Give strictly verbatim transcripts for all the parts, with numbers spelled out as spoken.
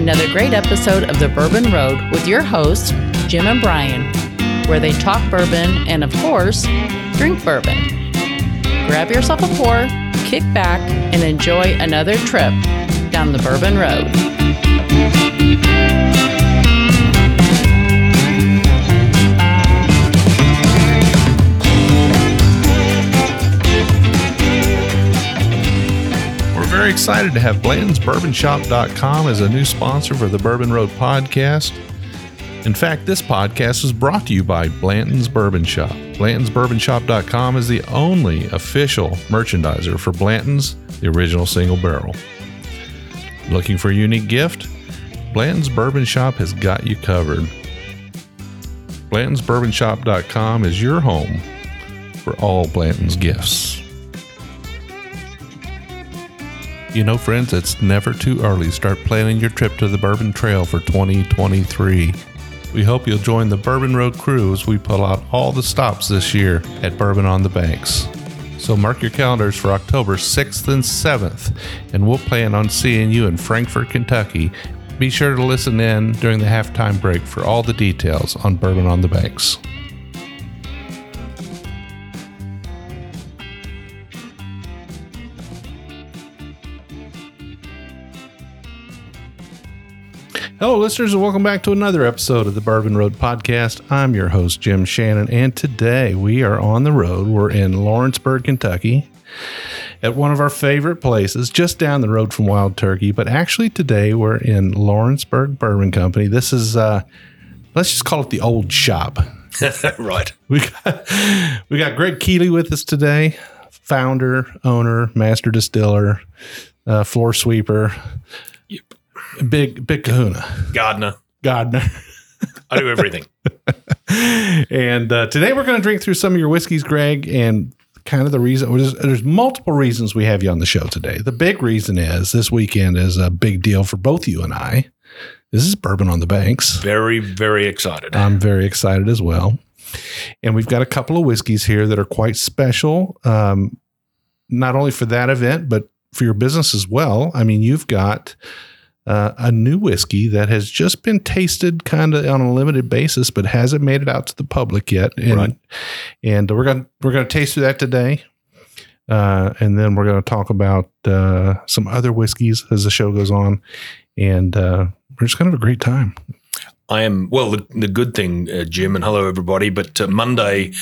another great episode of The Bourbon Road with your hosts, Jim and Brian, where they talk bourbon and, of course, drink bourbon. Grab yourself a pour, kick back, and enjoy another trip down the Bourbon Road. Very excited to have Blanton's Bourbon Shop dot com as a new sponsor for the Bourbon Road podcast. In fact, this podcast is brought to you by Blanton's Bourbon Shop. Blanton's Bourbon Shop dot com is the only official merchandiser for Blanton's, the original single barrel. Looking for a unique gift? Blanton's Bourbon Shop has got you covered. Blanton's Bourbon Shop dot com is your home for all Blanton's gifts. You know, friends, it's never too early to start planning your trip to the Bourbon Trail for twenty twenty-three. We hope you'll join the Bourbon Road crew as we pull out all the stops this year at Bourbon on the Banks. So mark your calendars for October sixth and seventh, and we'll plan on seeing you in Frankfort, Kentucky. Be sure to listen in during the halftime break for all the details on Bourbon on the Banks. Hello, listeners, and welcome back to another episode of the Bourbon Road Podcast. I'm your host, Jim Shannon, and today we are on the road. We're in Lawrenceburg, Kentucky, at one of our favorite places, just down the road from Wild Turkey. But actually today we're in Lawrenceburg Bourbon Company. This is, uh, let's just call it the old shop. Right. We got, we got Greg Keeley with us today, founder, owner, master distiller, uh, floor sweeper. Yep. Big, big kahuna. Gardener. Gardener. I do everything. And uh, today we're going to drink through some of your whiskeys, Greg, and kind of the reason, there's, there's multiple reasons we have you on the show today. The big reason is this weekend is a big deal for both you and I. This is Bourbon on the Banks. Very, very excited. I'm very excited as well. And we've got a couple of whiskeys here that are quite special, um, not only for that event, but for your business as well. I mean, you've got... Uh, a new whiskey that has just been tasted kind of on a limited basis, but hasn't made it out to the public yet. And, right. and we're going we're going to taste through that today. Uh, and then we're going to talk about uh, some other whiskeys as the show goes on. And uh, we're just going to have a great time. I am, well, the, the good thing, uh, Jim, and hello, everybody. But uh, Monday,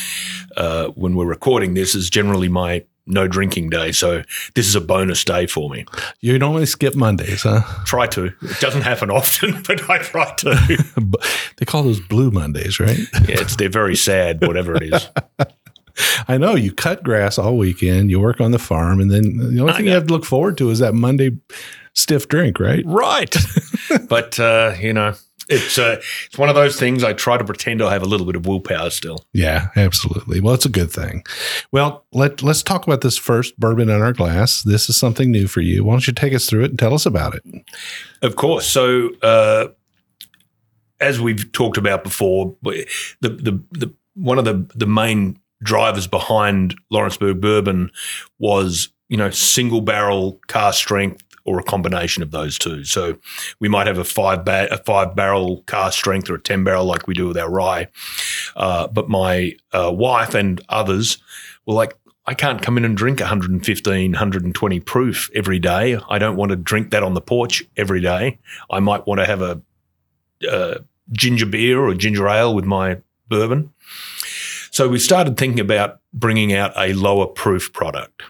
uh, when we're recording this, is generally my no drinking day. So this is a bonus day for me. You normally skip Mondays, huh? Try to. It doesn't happen often, but I try to. They call those blue Mondays, right? Yeah, it's, they're very sad, whatever it is. I know. You cut grass all weekend. You work on the farm. And then the only I thing know. you have to look forward to is that Monday stiff drink, right? Right. But, uh, you know, it's uh, it's one of those things I try to pretend I have a little bit of willpower still. Yeah, absolutely. Well, it's a good thing. Well, let, let's talk about this first bourbon in our glass. This is something new for you. Why don't you take us through it and tell us about it? Of course. So uh, as we've talked about before, the, the, the one of the, the main drivers behind Lawrenceburg Bourbon was, you know, single barrel cask strength, or a combination of those two. So we might have a five ba- a five barrel cask strength or a ten barrel like we do with our rye. Uh, but my uh, wife and others were like, I can't come in and drink one fifteen, one twenty proof every day. I don't want to drink that on the porch every day. I might want to have a uh, ginger beer or ginger ale with my bourbon. So we started thinking about bringing out a lower proof product.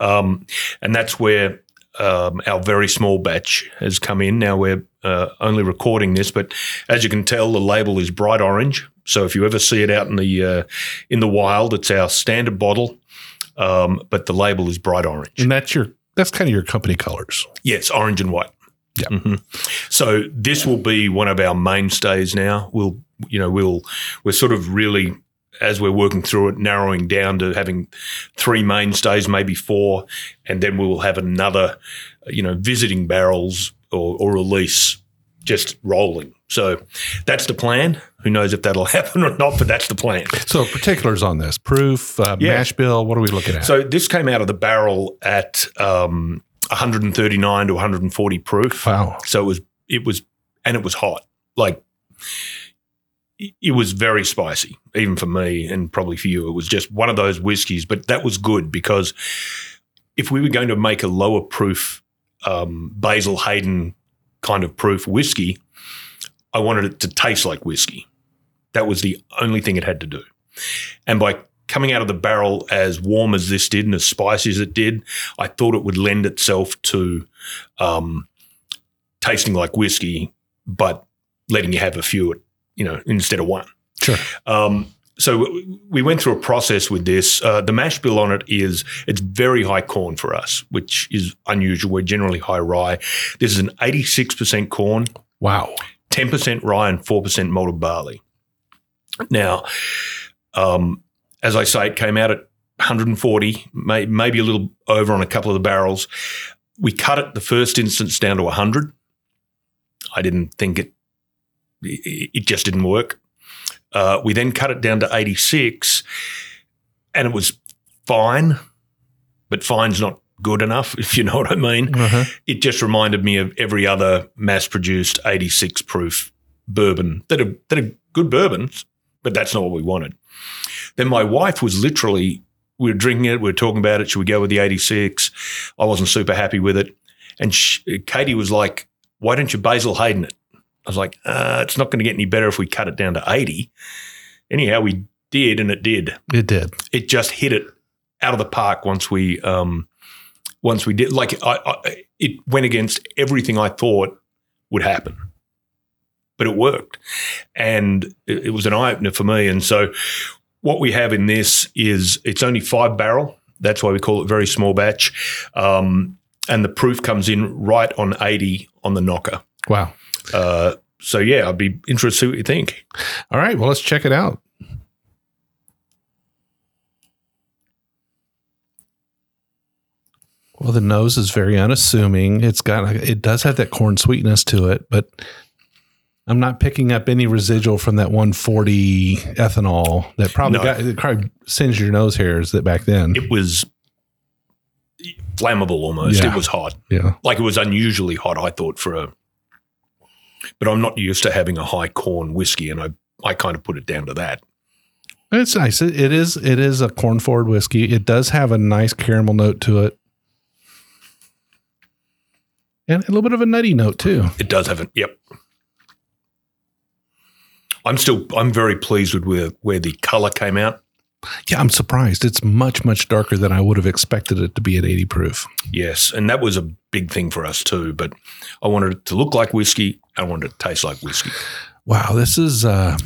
Um, and that's where... Um, our very small batch has come in. Now we're uh, only recording this, but as you can tell, the label is bright orange. So if you ever see it out in the uh, in the wild, it's our standard bottle, um, but the label is bright orange. And that's your that's kind of your company colors. Yes, orange and white. Yeah. Mm-hmm. So this will be one of our mainstays. Now we'll you know we'll we're sort of really, as we're working through it, narrowing down to having three mainstays, maybe four, and then we will have another, you know, visiting barrels or, or release just rolling. So that's the plan. Who knows if that'll happen or not, but that's the plan. So particulars on this, proof, uh, yeah. mash bill, what are we looking at? So this came out of the barrel at um, one thirty-nine to one forty proof. Wow. So it was it was, and it was hot. Like, it was very spicy, even for me, and probably for you. It was just one of those whiskeys, but that was good because if we were going to make a lower proof, um, Basil Hayden kind of proof whiskey, I wanted it to taste like whiskey. That was the only thing it had to do. And by coming out of the barrel as warm as this did and as spicy as it did, I thought it would lend itself to um, tasting like whiskey, but letting you have a few at, you know, instead of one. Sure. Um, so we went through a process with this. Uh, the mash bill on it is it's very high corn for us, which is unusual. We're generally high rye. This is an eighty-six percent corn. Wow. ten percent rye and four percent malted barley. Now, um, as I say, it came out at one hundred forty, may, maybe a little over on a couple of the barrels. We cut it the first instance down to one hundred. I didn't think it – it just didn't work. Uh, we then cut it down to eighty-six, and it was fine, but fine's not good enough, if you know what I mean. Uh-huh. It just reminded me of every other mass-produced eighty-six proof bourbon that are, that are good bourbons, but that's not what we wanted. Then my wife was literally – we were drinking it, we were talking about it, should we go with the eighty-six? I wasn't super happy with it. And she, Katie was like, why don't you Basil Hayden it? I was like, uh, it's not going to get any better if we cut it down to eighty. Anyhow, we did, and it did. It did. It just hit it out of the park once we um, once we did. Like I, I, it went against everything I thought would happen, but it worked, and it, it was an eye-opener for me. And so what we have in this is it's only five barrel. That's why we call it very small batch. Um, and the proof comes in right on eighty on the knocker. Wow. Uh, so, yeah, I'd be interested to see what you think. All right. Well, let's check it out. Well, the nose is very unassuming. It's got, it does have that corn sweetness to it, but I'm not picking up any residual from that one forty ethanol that probably no. got, it probably singed your nose hairs that back then. It was flammable almost. Yeah. It was hot. Yeah. Like it was unusually hot, I thought, for a. But I'm not used to having a high corn whiskey, and I, I kind of put it down to that. It's nice. It, it is it is a corn forward whiskey. It does have a nice caramel note to it, and a little bit of a nutty note too. It does have a yep. I'm still I'm very pleased with where, where the color came out. Yeah, I'm surprised. It's much much darker than I would have expected it to be at eighty proof. Yes, and that was a big thing for us too. But I wanted it to look like whiskey. I wanted it to taste like whiskey. Wow, this is, uh,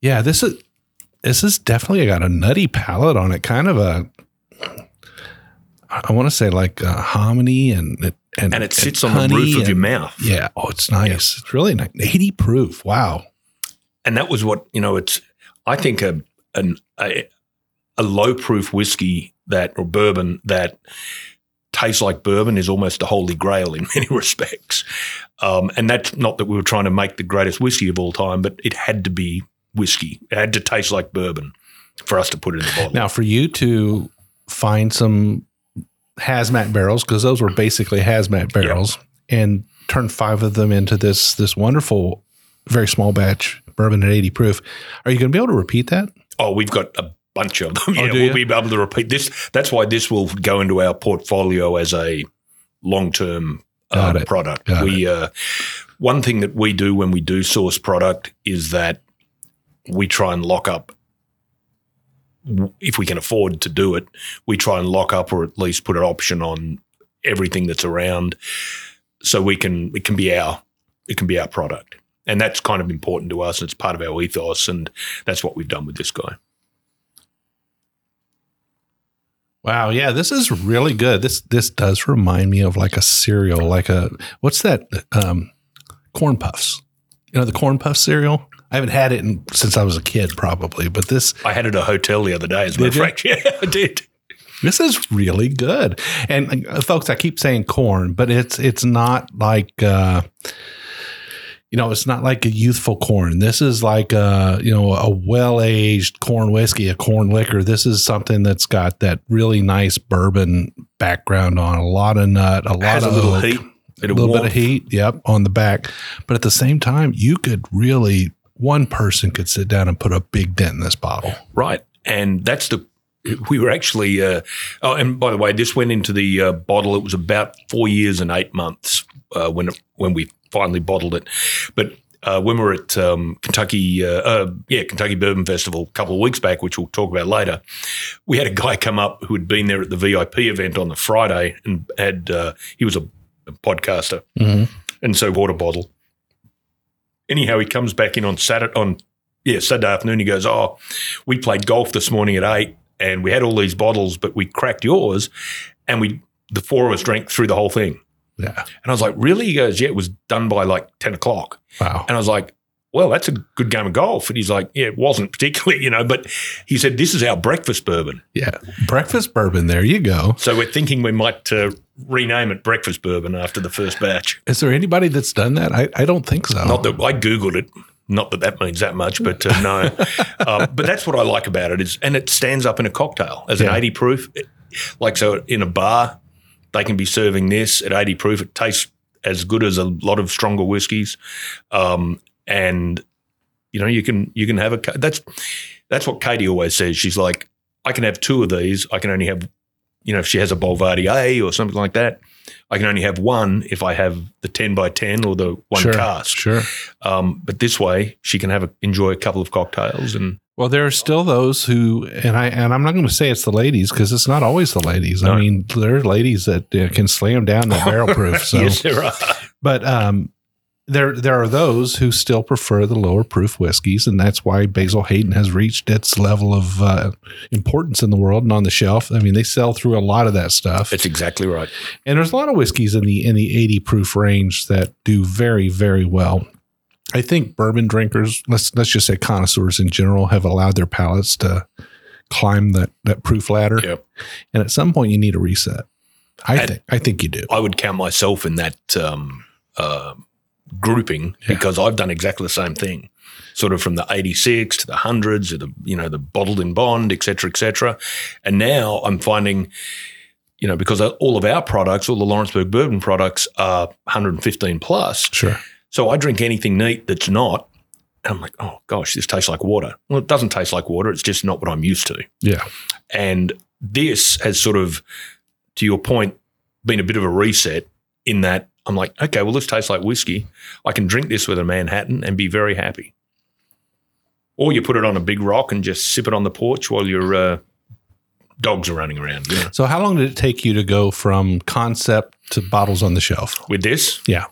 yeah, this is this is definitely got a nutty palate on it. Kind of a, I want to say like a hominy and it, and and it sits and on the roof and, of your mouth. Yeah, oh, it's nice. Yeah. It's really nice. eighty proof. Wow, and that was what you know. It's I think a an a, a low proof whiskey that or bourbon that. Tastes like bourbon is almost the holy grail in many respects. Um, and that's not that we were trying to make the greatest whiskey of all time, but it had to be whiskey. It had to taste like bourbon for us to put it in the bottle. Now, for you to find some hazmat barrels, because those were basically hazmat barrels, yep. and turn five of them into this this wonderful, very small batch bourbon at eighty proof, are you going to be able to repeat that? Oh, we've got a bunch of them. Yeah, oh, we'll be able to repeat this. That's why this will go into our portfolio as a long-term uh, product. Got we uh, one thing that we do when we do source product is that we try and lock up, if we can afford to do it, we try and lock up or at least put an option on everything that's around, so we can it can be our it can be our product, and that's kind of important to us. It's part of our ethos, and that's what we've done with this guy. Wow, yeah, this is really good. This this does remind me of like a cereal, like a what's that? Um, corn puffs. You know the corn puff cereal. I haven't had it in, since I was a kid, probably. But this, I had it at a hotel the other day. As a matter of fact, yeah, I did. This is really good. And uh, folks, I keep saying corn, but it's it's not like uh, you know, it's not like a youthful corn. This is like a, you know, a well-aged corn whiskey, a corn liquor. This is something that's got that really nice bourbon background on, a lot of nut, a lot of oak. Has a little heat. It'd a little warmth. bit of heat, yep, on the back. But at the same time, you could really, one person could sit down and put a big dent in this bottle. Right. And that's the, we were actually, uh, oh, and by the way, this went into the uh, bottle. It was about four years and eight months uh, when it, when we finally bottled it. But uh, when we were at um, Kentucky, uh, uh, yeah, Kentucky Bourbon Festival a couple of weeks back, which we'll talk about later, we had a guy come up who had been there at the V I P event on the Friday and had, uh, he was a, a podcaster, mm-hmm. and so bought a bottle. Anyhow, he comes back in on Saturday, on yeah, Saturday afternoon. He goes, "Oh, we played golf this morning at eight, and we had all these bottles, but we cracked yours, and we the four of us drank through the whole thing." Yeah, and I was like, "Really?" He goes, "Yeah, it was done by like ten o'clock." Wow. And I was like, "Well, that's a good game of golf." And he's like, "Yeah, it wasn't particularly, you know." But he said, "This is our breakfast bourbon." Yeah, breakfast bourbon. There you go. So we're thinking we might. Uh, rename it breakfast bourbon after the first batch. Is there anybody that's done that? I, I don't think so. Not that I Googled it. Not that that means that much, but uh, no. uh, but that's what I like about it is, and it stands up in a cocktail as yeah. an eighty proof. It, like so in a bar, they can be serving this at eighty proof. It tastes as good as a lot of stronger whiskies. Um, and, you know, you can you can have a – that's that's what Katie always says. She's like, I can have two of these. I can only have – you know, if she has a Boulevardier or something like that, I can only have one if I have the ten by ten or the one sure, cask. Sure. Um, but this way, she can have a, enjoy a couple of cocktails. And well, there are still those who, and, I, and I'm not going to say it's the ladies because it's not always the ladies. No. I mean, there are ladies that uh, can slam down the barrel proof. So. Yes, there are. But um, there, there are those who still prefer the lower proof whiskeys, and that's why Basil Hayden has reached its level of uh, importance in the world and on the shelf. I mean, they sell through a lot of that stuff. That's exactly right. And there's a lot of whiskeys in the in the eighty proof range that do very, very well. I think bourbon drinkers, let's let's just say connoisseurs in general, have allowed their palates to climb that that proof ladder. Yep. And at some point, you need a reset. I think I think you do. I would count myself in that. Um, uh, grouping yeah. because I've done exactly the same thing, sort of from the eighty-six to the hundreds or the, you know, the bottled in bond, et cetera, et cetera. And now I'm finding, you know, because all of our products, all the Lawrenceburg bourbon products are one hundred fifteen plus. Sure. So I drink anything neat that's not, and I'm like, oh gosh, this tastes like water. Well, it doesn't taste like water. It's just not what I'm used to. Yeah. And this has sort of, to your point, been a bit of a reset in that I'm like, okay, well, this tastes like whiskey. I can drink this with a Manhattan and be very happy. Or you put it on a big rock and just sip it on the porch while your uh, dogs are running around. You know? So how long did it take you to go from concept to bottles on the shelf? With this? Yeah.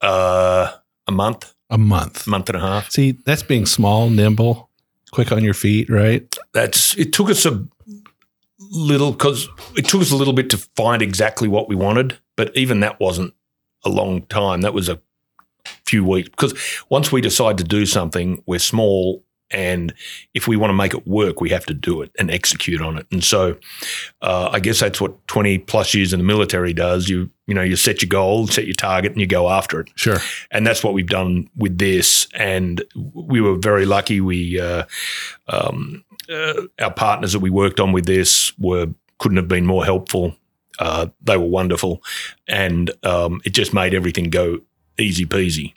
Uh, a month. A month. Month and a half. See, that's being small, nimble, quick on your feet, right? That's. It took us a little because it took us a little bit to find exactly what we wanted, but even that wasn't a long time. That was a few weeks because once we decide to do something, we're small, and if we want to make it work, we have to do it and execute on it. And so, uh, I guess that's what twenty plus years in the military does. You you know you set your goal, set your target, and you go after it. Sure. And that's what we've done with this. And we were very lucky. We uh, um, uh, our partners that we worked on with this were couldn't have been more helpful. Uh, they were wonderful, and um, it just made everything go easy peasy.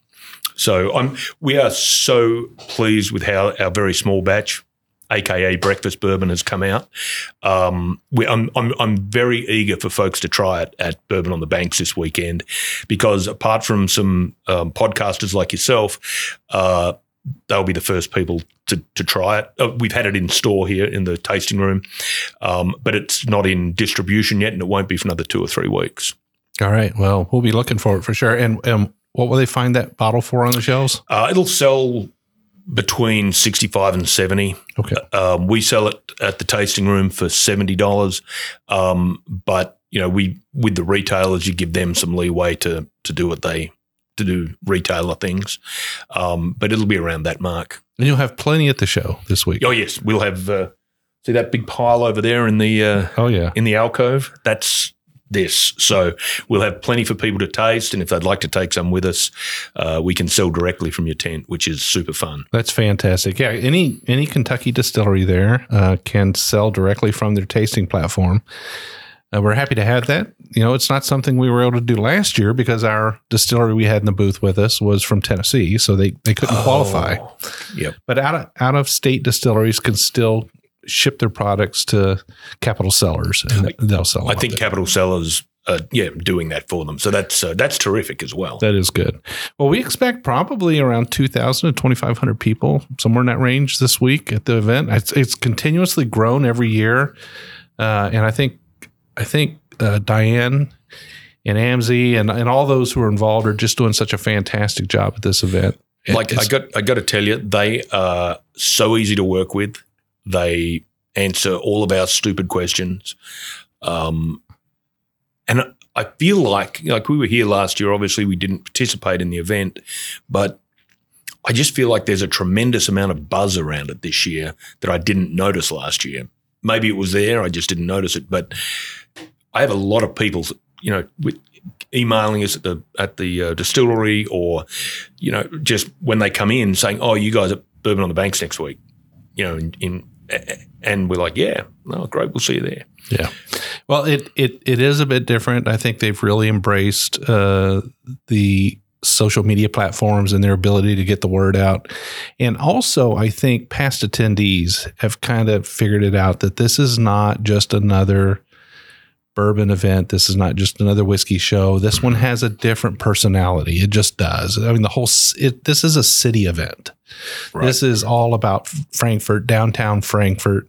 So I'm, we are so pleased with how our very small batch, aka breakfast bourbon, has come out. Um, we, I'm, I'm, I'm very eager for folks to try it at Bourbon on the Banks this weekend because apart from some um, podcasters like yourself, uh, they'll be the first people to to try it. Uh, we've had it in store here in the tasting room, um, but it's not in distribution yet, and it won't be for another two or three weeks. All right. Well, we'll be looking for it for sure. And um, what will they find that bottle for on the shelves? Uh, it'll sell between sixty-five and seventy. Okay. Uh, um, we sell it at the tasting room for seventy dollars, um, but you know, we with the retailers, you give them some leeway to to do what they. to do retailer things, um, but it'll be around that mark. And you'll have plenty at the show this week. Oh, yes. We'll have uh, – see that big pile over there in the uh, oh, yeah. in the alcove? That's this. So we'll have plenty for people to taste, and if they'd like to take some with us, uh, we can sell directly from your tent, which is super fun. That's fantastic. Yeah, any, any Kentucky distillery there uh, can sell directly from their tasting platform. Uh, we're happy to have that. You know, it's not something we were able to do last year because our distillery we had in the booth with us was from Tennessee, so they, they couldn't oh, qualify. Yep. But out of, out of state distilleries can still ship their products to capital sellers, and they'll sell them. I think capital sellers are yeah, doing that for them. So that's uh, that's terrific as well. That is good. Well, we expect probably around two thousand to twenty-five hundred people, somewhere in that range this week at the event. It's, it's continuously grown every year, uh, and I think I think uh, Diane and Amzie and, and all those who are involved are just doing such a fantastic job at this event. Like it's, I got, I got to tell you, they are so easy to work with. They answer all of our stupid questions, um, and I feel like like we were here last year. Obviously, we didn't participate in the event, but I just feel like there's a tremendous amount of buzz around it this year that I didn't notice last year. Maybe it was there, I just didn't notice it. But I have a lot of people, you know, with emailing us at the at the uh, distillery, or you know, just when they come in saying, "Oh, you guys at Bourbon on the Banks next week," you know, in, in and we're like, "Yeah, no, great, we'll see you there." Yeah. Well, it it it is a bit different. I think they've really embraced uh, the social media platforms and their ability to get the word out. And also, I think past attendees have kind of figured it out that this is not just another bourbon event. This is not just another whiskey show. This one has a different personality. It just does. I mean, the whole, it, this is a city event. Right. This is all about Frankfort, downtown Frankfort,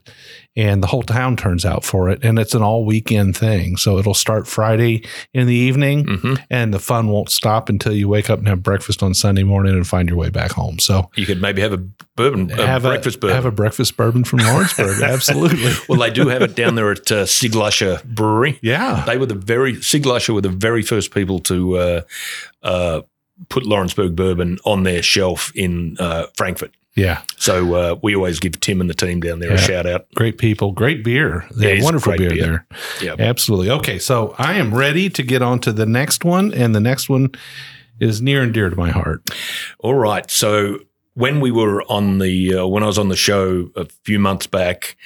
and the whole town turns out for it. And it's an all weekend thing. So it'll start Friday in the evening, mm-hmm. and the fun won't stop until you wake up and have breakfast on Sunday morning and find your way back home. So you could maybe have a bourbon, a have breakfast a, bourbon. Have a breakfast bourbon from Lawrenceburg. Absolutely. Well, they do have it down there at uh, Sig Luscher Brewery. Yeah. They were the very, Sig Luscher were the very first people to, uh, uh, put Lawrenceburg bourbon on their shelf in uh, Frankfort. Yeah. So uh, we always give Tim and the team down there yeah. a shout out. Great people. Great beer. They yeah, have wonderful beer, beer there. Yeah. Absolutely. Okay. So I am ready to get on to the next one, and the next one is near and dear to my heart. All right. So when we were on the uh, – when I was on the show a few months back,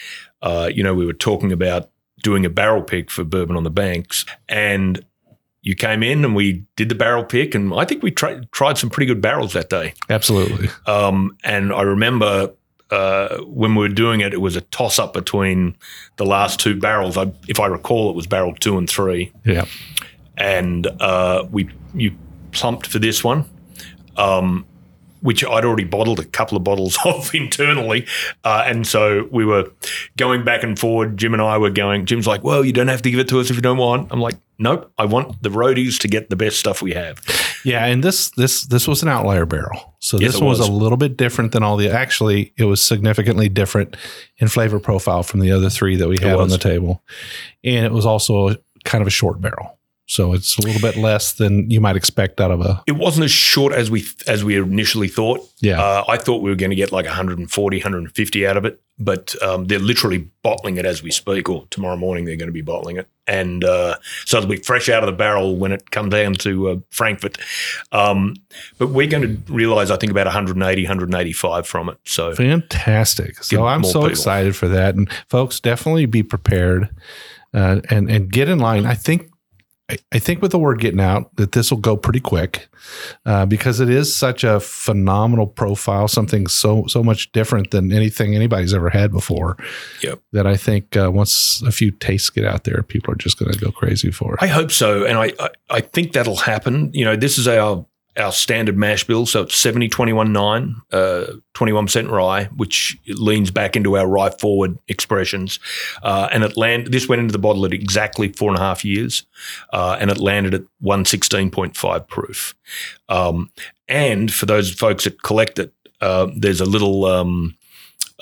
uh, you know, we were talking about doing a barrel pick for Bourbon on the Banks, and – you came in and we did the barrel pick, and I think we tra- tried some pretty good barrels that day. Absolutely. Um, and I remember uh, when we were doing it, it was a toss-up between the last two barrels. I, if I recall, it was barrel two and three. Yeah. And uh, we you plumped for this one, um, which I'd already bottled a couple of bottles of internally. Uh, and so we were going back and forward. Jim and I were going. Jim's like, well, you don't have to give it to us if you don't want. I'm like, nope, I want the roadies to get the best stuff we have. Yeah, and this this this was an outlier barrel. So yes, this one was. was a little bit different than all the – actually, it was significantly different in flavor profile from the other three that we had on the table. And it was also kind of a short barrel. So it's a little bit less than you might expect out of a – it wasn't as short as we as we initially thought. Yeah. Uh, I thought we were going to get like one forty, one fifty out of it, but um, they're literally bottling it as we speak, or tomorrow morning they're going to be bottling it. And uh, so it'll be fresh out of the barrel when it comes down to uh, Frankfort. Um, but we're going to realize, I think, about one eighty, one eighty-five from it. So fantastic. So I'm so people. excited for that. And, folks, definitely be prepared uh, and, and get in line. I think. I think with the word getting out that this will go pretty quick uh, because it is such a phenomenal profile, something so so much different than anything anybody's ever had before. Yep. That I think uh, once a few tastes get out there, people are just going to go crazy for it. I hope so, and I, I, I think that'll happen. You know, this is our our standard mash bill, so it's seventy, twenty-one, nine, uh, twenty-one percent rye, which leans back into our rye forward expressions. Uh, and it land. This went into the bottle at exactly four and a half years, uh, and it landed at one sixteen point five proof. Um, and for those folks that collect it, uh, there's a little um,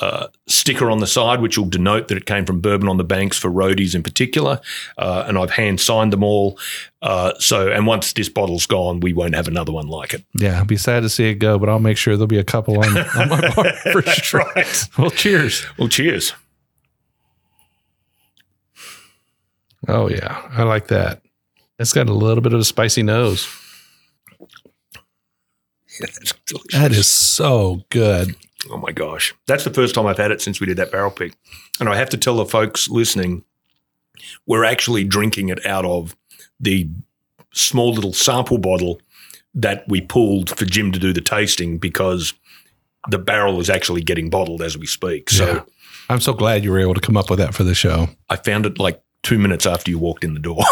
uh, sticker on the side which will denote that it came from Bourbon on the Banks for roadies in particular, uh, and I've hand-signed them all. Uh, so, and once this bottle's gone, we won't have another one like it. Yeah, I'll be sad to see it go, but I'll make sure there'll be a couple on, on my bar for That's sure. Right. Well, cheers. Well, cheers. Oh, yeah. I like that. It's got a little bit of a spicy nose. Yeah, that's delicious. That is so good. Oh, my gosh. That's the first time I've had it since we did that barrel pick. And I have to tell the folks listening, We're actually drinking it out of the small little sample bottle that we pulled for Jim to do the tasting, because the barrel is actually getting bottled as we speak. So yeah. I'm so glad you were able to come up with that for the show. I found it like two minutes after you walked in the door.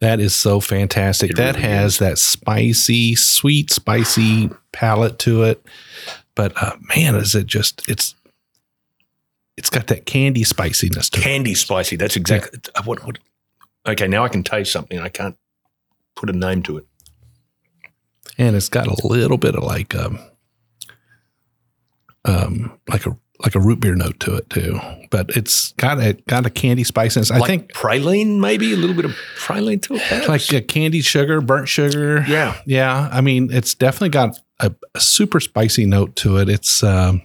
That is so fantastic. It that really has is. That spicy, sweet, spicy palate to it. But uh, man, is it just, it's, it's got that candy spiciness to candy it. Candy spicy. That's exactly yeah. what, what, okay. Now I can taste something. I can't put a name to it. And it's got a little bit of like, um, um, like a, like a root beer note to it too, but it's got a got a candy spiciness. I like think praline, maybe a little bit of praline to it, perhaps. Like a candied sugar, burnt sugar. Yeah, yeah. I mean, it's definitely got a, a super spicy note to it. It's, um,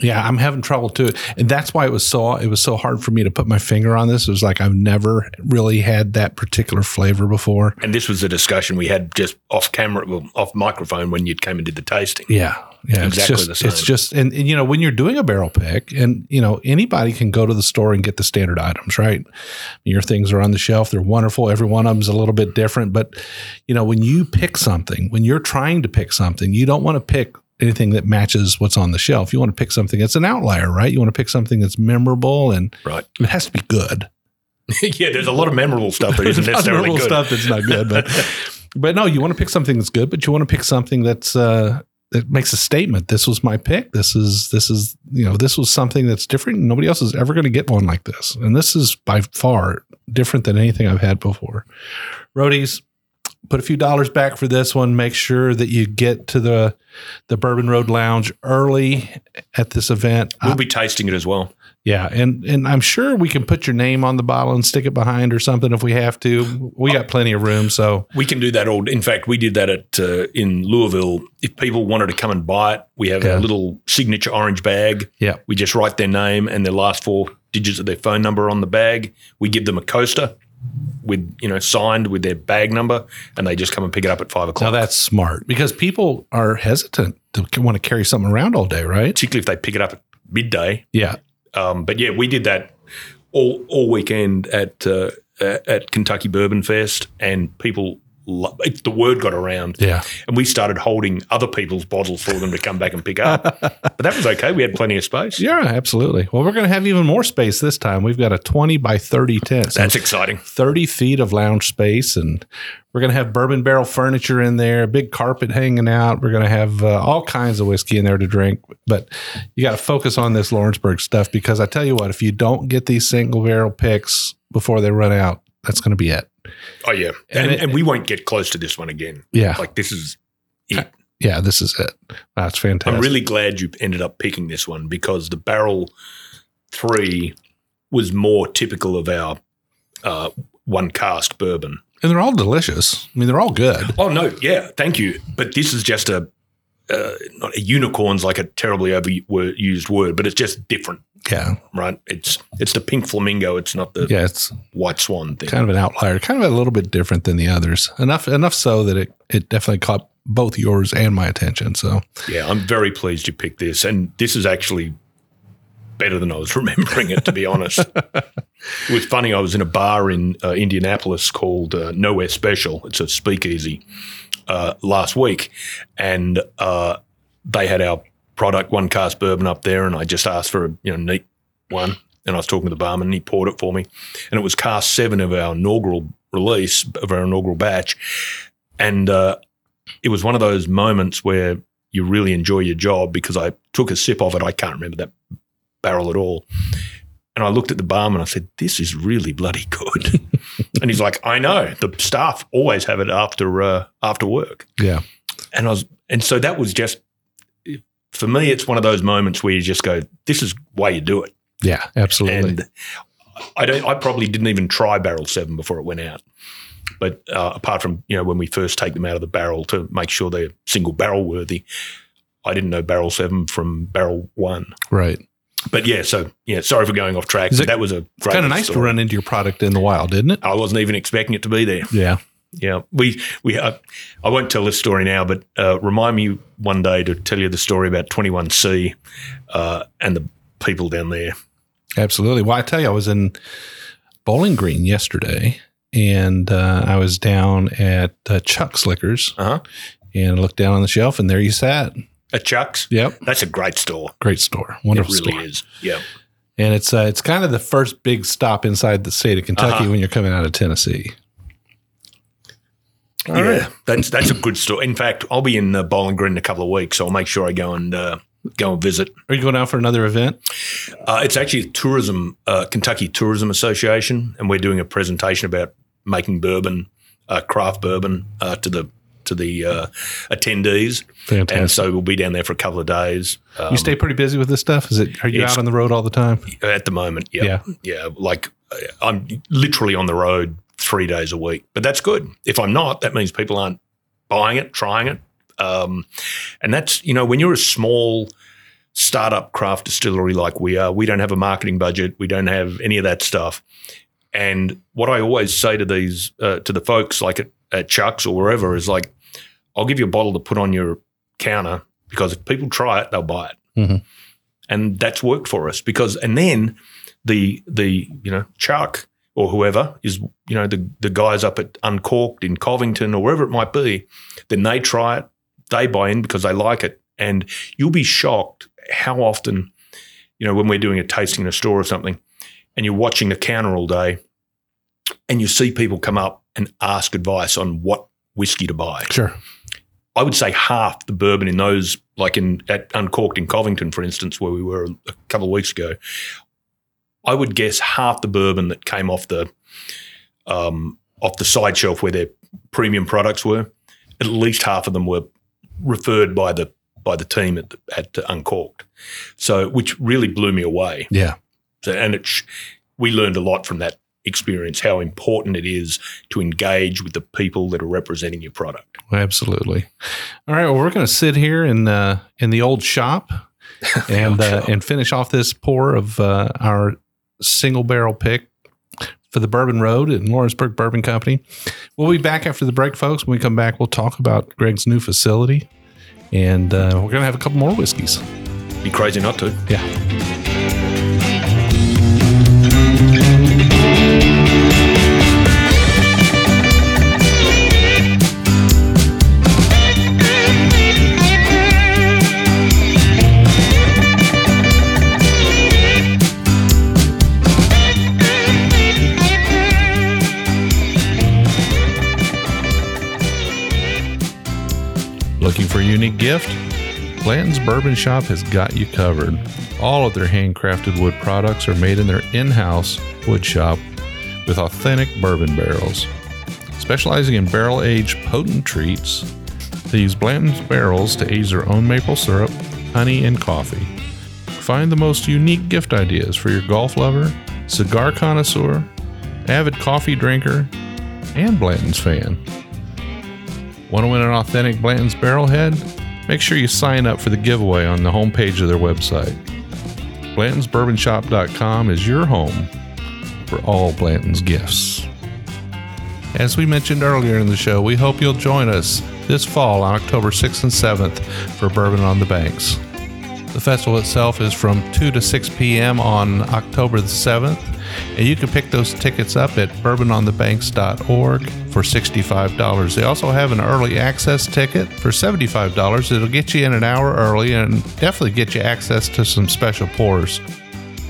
yeah, I'm having trouble too, and that's why it was so it was so hard for me to put my finger on this. It was like I've never really had that particular flavor before. And this was a discussion we had just off camera, well, off microphone when you came and did the tasting. Yeah. Yeah, exactly it's just, the same. It's just and, and, you know, when you're doing a barrel pick and, you know, anybody can go to the store and get the standard items, right? Your things are on the shelf. They're wonderful. Every one of them is a little bit different. But, you know, when you pick something, when you're trying to pick something, you don't want to pick anything that matches what's on the shelf. You want to pick something that's an outlier, right? You want to pick something that's memorable and right. It has to be good. Yeah, there's a lot of memorable stuff that isn't necessarily memorable good. Stuff that's not good. But, but no, you want to pick something that's good, but you want to pick something that's uh, – it makes a statement. This was my pick. This is, this is, you know, this was something that's different. Nobody else is ever going to get one like this. And this is by far different than anything I've had before. Roadies, put a few dollars back for this one. Make sure that you get to the, the Bourbon Road Lounge early at this event. We'll I, be tasting it as well. Yeah. And, and I'm sure we can put your name on the bottle and stick it behind or something if we have to. We got plenty of room. So we can do that all. In fact, we did that at uh, in Louisville. If people wanted to come and buy it, we have yeah. a little signature orange bag. Yeah. We just write their name and their last four digits of their phone number on the bag. We give them a coaster with, you know, signed with their bag number, and they just come and pick it up at five o'clock. Now that's smart, because people are hesitant to want to carry something around all day, right? Particularly if they pick it up at midday. Yeah. Um, but yeah, we did that all all weekend at uh, at Kentucky Bourbon Fest, and people lo- it, the word got around. Yeah, and we started holding other people's bottles for them to come back and pick up. But that was okay; we had plenty of space. Yeah, absolutely. Well, we're going to have even more space this time. We've got a twenty by thirty tent. So that's exciting. Thirty feet of lounge space, and we're going to have bourbon barrel furniture in there, big carpet hanging out. We're going to have uh, all kinds of whiskey in there to drink. But you got to focus on this Lawrenceburg stuff, because I tell you what, if you don't get these single barrel picks before they run out, that's going to be it. Oh, yeah. And, and, it, and we won't get close to this one again. Yeah. Like this is it. I, yeah, this is it. That's fantastic. I'm really glad you ended up picking this one, because the barrel three was more typical of our uh, one cask bourbon. And they're all delicious. I mean, they're all good. Oh, no. Yeah. Thank you. But this is just a, uh, not a unicorn's like a terribly overused word, but it's just different. Yeah. Right? It's it's the pink flamingo. It's not the yeah, it's white swan thing. Kind of an outlier. Kind of a little bit different than the others. Enough enough so that it, it definitely caught both yours and my attention. So yeah, I'm very pleased you picked this. And this is actually better than I was remembering it, to be honest. It was funny. I was in a bar in uh, Indianapolis called uh, Nowhere Special. It's a speakeasy uh, last week. And uh, they had our product, one cask bourbon, up there. And I just asked for a you know, neat one. And I was talking to the barman, and he poured it for me. And it was cask seven of our inaugural release, of our inaugural batch. And uh, it was one of those moments where you really enjoy your job, because I took a sip of it. I can't remember that barrel at all. And I looked at the barman and I said, "This is really bloody good." And he's like, "I know. The staff always have it after uh, after work." Yeah. And I was, and so that was just, for me, it's one of those moments where you just go, "This is why you do it." Yeah, absolutely. And I don't. I probably didn't even try barrel seven before it went out. But uh, apart from you know when we first take them out of the barrel to make sure they're single barrel worthy, I didn't know barrel seven from barrel one. Right. But yeah, so yeah, sorry for going off track. It, but that was a great It's kind of nice story. To run into your product in the wild, isn't it? I wasn't even expecting it to be there. Yeah. Yeah. We, we, uh, I won't tell this story now, but uh, remind me one day to tell you the story about twenty-one C uh, and the people down there. Absolutely. Well, I tell you, I was in Bowling Green yesterday, and uh, I was down at uh, Chuck's Liquors, uh-huh. and I looked down on the shelf, and there you sat. At Chuck's? Yep. That's a great store. Great store. Wonderful store. It really store. is. Yep. And it's uh, it's kind of the first big stop inside the state of Kentucky uh-huh. when you're coming out of Tennessee. All yeah, right. that's that's a good store. In fact, I'll be in uh, Bowling Green in a couple of weeks, so I'll make sure I go and uh, go and visit. Are you going out for another event? Uh, it's actually a tourism, uh, Kentucky Tourism Association, and we're doing a presentation about making bourbon, uh, craft bourbon, uh, to the to the uh, attendees. Fantastic. And so we'll be down there for a couple of days. Um, you stay pretty busy with this stuff. Is it? Are you out on the road all the time? At the moment, yeah, yeah, yeah like I'm literally on the road three days a week, but that's good. If I'm not, that means people aren't buying it, trying it. Um, and that's, you know, when you're a small startup craft distillery like we are, we don't have a marketing budget. We don't have any of that stuff. And what I always say to these, uh, to the folks like at, at Chuck's or wherever is like, I'll give you a bottle to put on your counter because if people try it, they'll buy it. Mm-hmm. And that's worked for us because, and then the, the, you know, Chuck or whoever is, you know, the the guys up at Uncorked in Covington or wherever it might be, then they try it, they buy in because they like it. And you'll be shocked how often, you know, when we're doing a tasting in a store or something and you're watching the counter all day and you see people come up and ask advice on what whiskey to buy. Sure. I would say half the bourbon in those, like in at Uncorked in Covington, for instance, where we were a couple of weeks ago, I would guess half the bourbon that came off the um, off the side shelf where their premium products were, at least half of them were referred by the by the team at at Uncorked, so which really blew me away. Yeah, so, and it sh- we learned a lot from that experience how important it is to engage with the people that are representing your product. Absolutely. All right, well, we're going to sit here in uh, in the old shop and uh, and finish off this pour of uh, our single barrel pick for the Bourbon Road at Lawrenceburg Bourbon Company. We'll be back after the break, folks. When we come back, we'll talk about Greg's new facility, and uh, we're going to have a couple more whiskeys. Be crazy not to. Yeah. Looking for a unique gift? Blanton's Bourbon Shop has got you covered. All of their handcrafted wood products are made in their in-house wood shop with authentic bourbon barrels. Specializing in barrel-aged potent treats, they use Blanton's barrels to age their own maple syrup, honey, and coffee. Find the most unique gift ideas for your golf lover, cigar connoisseur, avid coffee drinker, and Blanton's fan. Want to win an authentic Blanton's barrel head? Make sure you sign up for the giveaway on the homepage of their website. Blantons Bourbon Shop dot com is your home for all Blanton's gifts. As we mentioned earlier in the show, we hope you'll join us this fall on October sixth and seventh for Bourbon on the Banks. The festival itself is from two to six p.m. on October the seventh, and you can pick those tickets up at bourbon on the banks dot org for sixty-five dollars. They also have an early access ticket for seventy-five dollars. It'll get you in an hour early and definitely get you access to some special pours.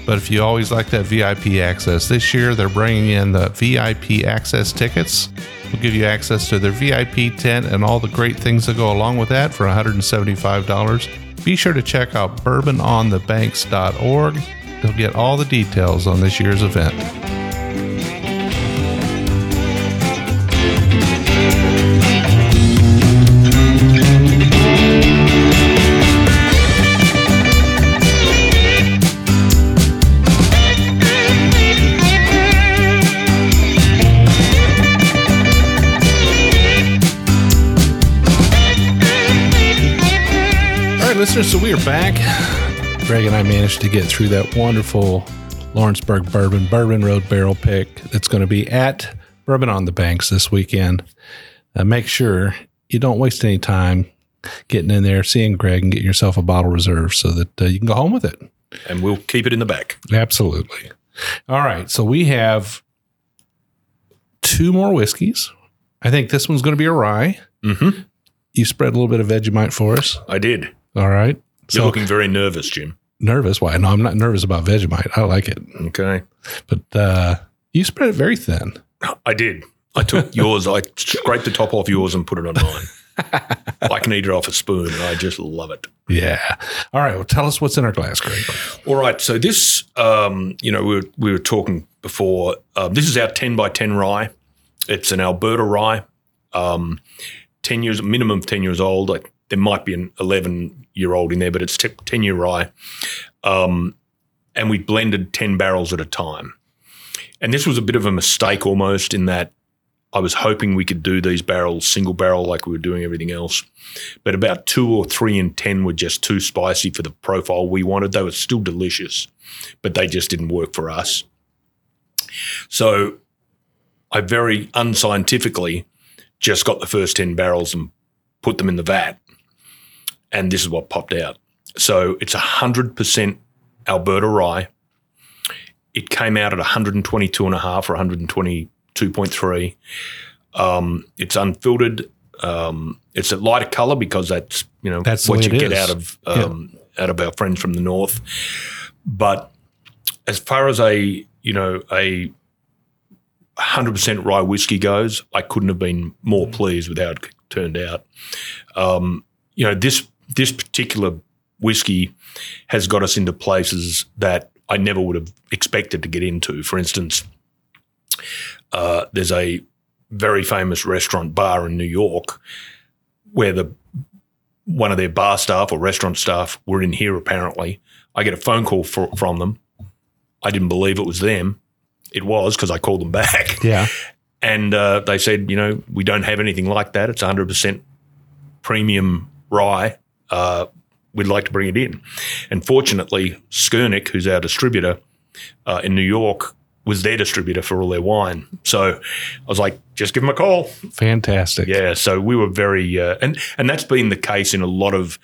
But if you always like that V I P access, this year they're bringing in the V I P access tickets. We'll give you access to their V I P tent and all the great things that go along with that for one hundred seventy-five dollars. Be sure to check out bourbon on the banks dot org to get all the details on this year's event. So we are back. Greg and I managed to get through that wonderful Lawrenceburg Bourbon, Bourbon Road barrel pick that's going to be at Bourbon on the Banks this weekend. Uh, make sure you don't waste any time getting in there, seeing Greg, and getting yourself a bottle reserve so that uh, you can go home with it. And we'll keep it in the back. Absolutely. All right. So we have two more whiskeys. I think this one's going to be a rye. Mm-hmm. You spread a little bit of Vegemite for us. I did. All right. You're so, looking very nervous, Jim. Nervous? Why? No, I'm not nervous about Vegemite. I like it. Okay. But uh, you spread it very thin. I did. I took yours. I scraped the top off yours and put it on mine. I can eat it off a spoon, and I just love it. Yeah. All right. Well, tell us what's in our glass, Greg. All right. So this, um, you know, we were, we were talking before. Um, this is our ten by ten rye. It's an Alberta rye, um, ten years minimum of ten years old. I, there might be an eleven-year-old in there, but it's ten-year rye. Um, and we blended ten barrels at a time. And this was a bit of a mistake almost in that I was hoping we could do these barrels, single barrel, like we were doing everything else. But about two or three in ten were just too spicy for the profile we wanted. They were still delicious, but they just didn't work for us. So I very unscientifically just got the first ten barrels and put them in the vat, and this is what popped out. So it's one hundred percent Alberta rye. It came out at one hundred twenty-two point five or one hundred twenty-two point three. Um, it's unfiltered. Um, it's a lighter color because that's, you know, that's what you get out of um, yeah. out of our friends from the north. But as far as a, you know, a one hundred percent rye whiskey goes, I couldn't have been more pleased with how it turned out. Um, you know, this this particular whiskey has got us into places that I never would have expected to get into. For instance, uh, there's a very famous restaurant bar in New York where the one of their bar staff or restaurant staff were in here apparently. I get a phone call for, from them. I didn't believe it was them. It was, because I called them back. Yeah. And uh, they said, you know, we don't have anything like that. It's one hundred percent premium rye. Uh, we'd like to bring it in. And fortunately, Skurnik, who's our distributor uh, in New York, was their distributor for all their wine. So I was like, just give them a call. Fantastic. Yeah. So we were very uh, – and and that's been the case in a lot of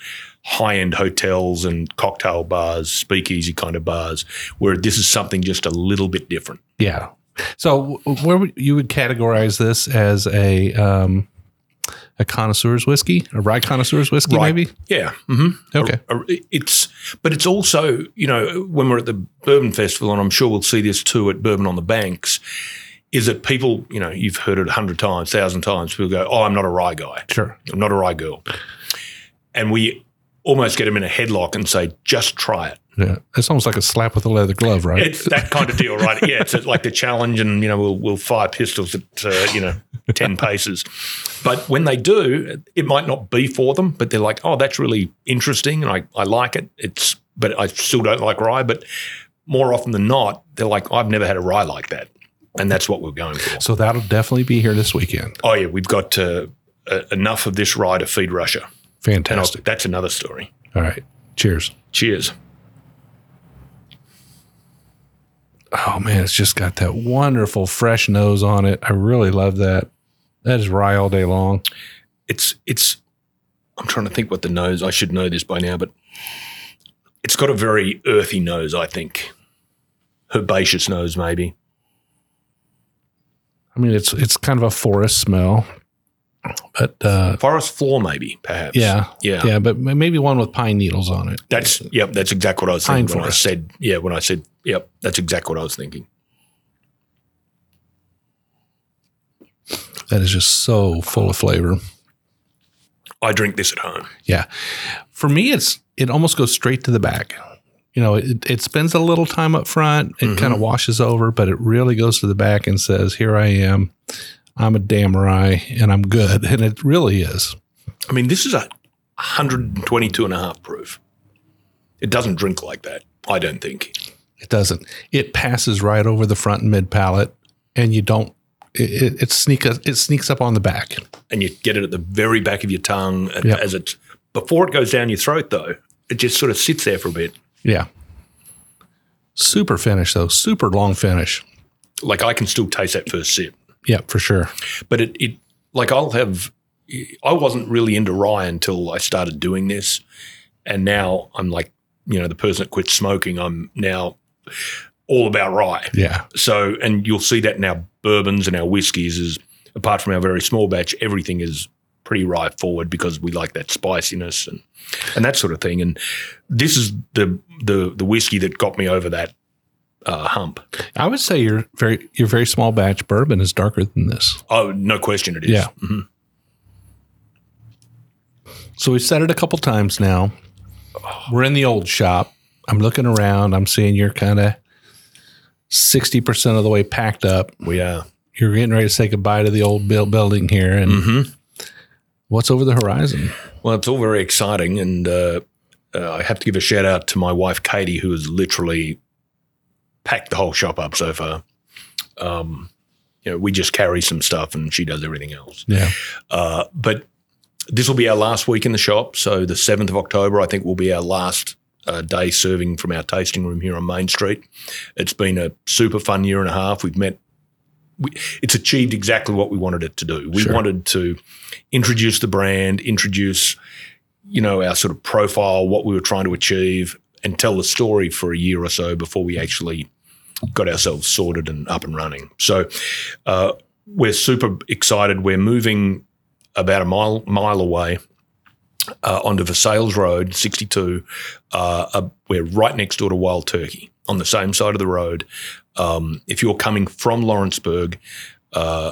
high-end hotels and cocktail bars, speakeasy kind of bars, where this is something just a little bit different. Yeah. So where would, you would categorize this as a um, a connoisseur's whiskey, a rye connoisseur's whiskey, right. Maybe? Yeah. Mm-hmm. Okay. A, a, it's but it's also, you know, when we're at the Bourbon Festival, and I'm sure we'll see this too at Bourbon on the Banks, is that people, you know, you've heard it a hundred times, thousand times. People go, "Oh, I'm not a rye guy. Sure, I'm not a rye girl," and we almost get them in a headlock and say, "Just try it." Yeah, it's almost like a slap with a leather glove, right? It's that kind of deal, right? Yeah, it's like the challenge, and you know, we'll we'll fire pistols at uh, you know ten paces, but when they do, it might not be for them, but they're like, "Oh, that's really interesting, and I, I like it." It's but I still don't like rye, but more often than not, they're like, "I've never had a rye like that," and that's what we're going for. So that'll definitely be here this weekend. Oh yeah, we've got uh, uh, enough of this rye to feed Russia. Fantastic. That's another story. All right, cheers. Cheers. Oh, man, it's just got that wonderful fresh nose on it. I really love that. That is rye all day long. It's, it's. I'm trying to think what the nose, I should know this by now, but it's got a very earthy nose, I think. Herbaceous nose, maybe. I mean, it's it's kind of a forest smell. But uh, forest floor, maybe, perhaps. Yeah, yeah, yeah. But maybe one with pine needles on it. That's yep. That's exactly what I was thinking pine when forest. I said yeah. When I said yep, that's exactly what I was thinking. That is just so full of flavor. I drink this at home. Yeah, for me, it's it almost goes straight to the back. You know, it, it spends a little time up front. It mm-hmm. kind of washes over, but it really goes to the back and says, "Here I am. I'm a damn rye, and I'm good," and it really is. I mean, this is a one hundred twenty-two and a half proof. It doesn't drink like that, I don't think. It doesn't. It passes right over the front and mid palate, and you don't. It, it, it sneaks it sneaks up on the back, and you get it at the very back of your tongue yep. as it before it goes down your throat. Though it just sort of sits there for a bit. Yeah. Super finish though. Super long finish. Like I can still taste that first sip. Yeah, for sure. But it, it, like I'll have, I wasn't really into rye until I started doing this. And now I'm like, you know, the person that quit smoking, I'm now all about rye. Yeah. So, and you'll see that in our bourbons and our whiskies is, apart from our very small batch, everything is pretty rye forward because we like that spiciness and, and that sort of thing. And this is the the the whiskey that got me over that uh, hump. I would say your very your very small batch bourbon is darker than this. Oh, no question it is. Yeah. Mm-hmm. So we've said it a couple times now. We're in the old shop. I'm looking around. I'm seeing you're kind of sixty percent of the way packed up. We are. You're getting ready to say goodbye to the old building here. And mm-hmm. What's over the horizon? Well, it's all very exciting. And uh, uh, I have to give a shout out to my wife, Katie, who has literally packed the whole shop up so far. Um, you know, we just carry some stuff and she does everything else. Yeah. Uh, but this will be our last week in the shop. So the seventh of October, I think, will be our last Uh, day serving from our tasting room here on Main Street. It's been a super fun year and a half. We've met we, it's achieved exactly what we wanted it to do. We sure. wanted to introduce the brand, introduce, you know, our sort of profile, what we were trying to achieve, and tell the story for a year or so before we actually got ourselves sorted and up and running. So uh, we're super excited. We're moving about a mile mile away Uh, onto Versailles Road, sixty-two. Uh, uh, we're right next door to Wild Turkey on the same side of the road. Um, if you're coming from Lawrenceburg, uh,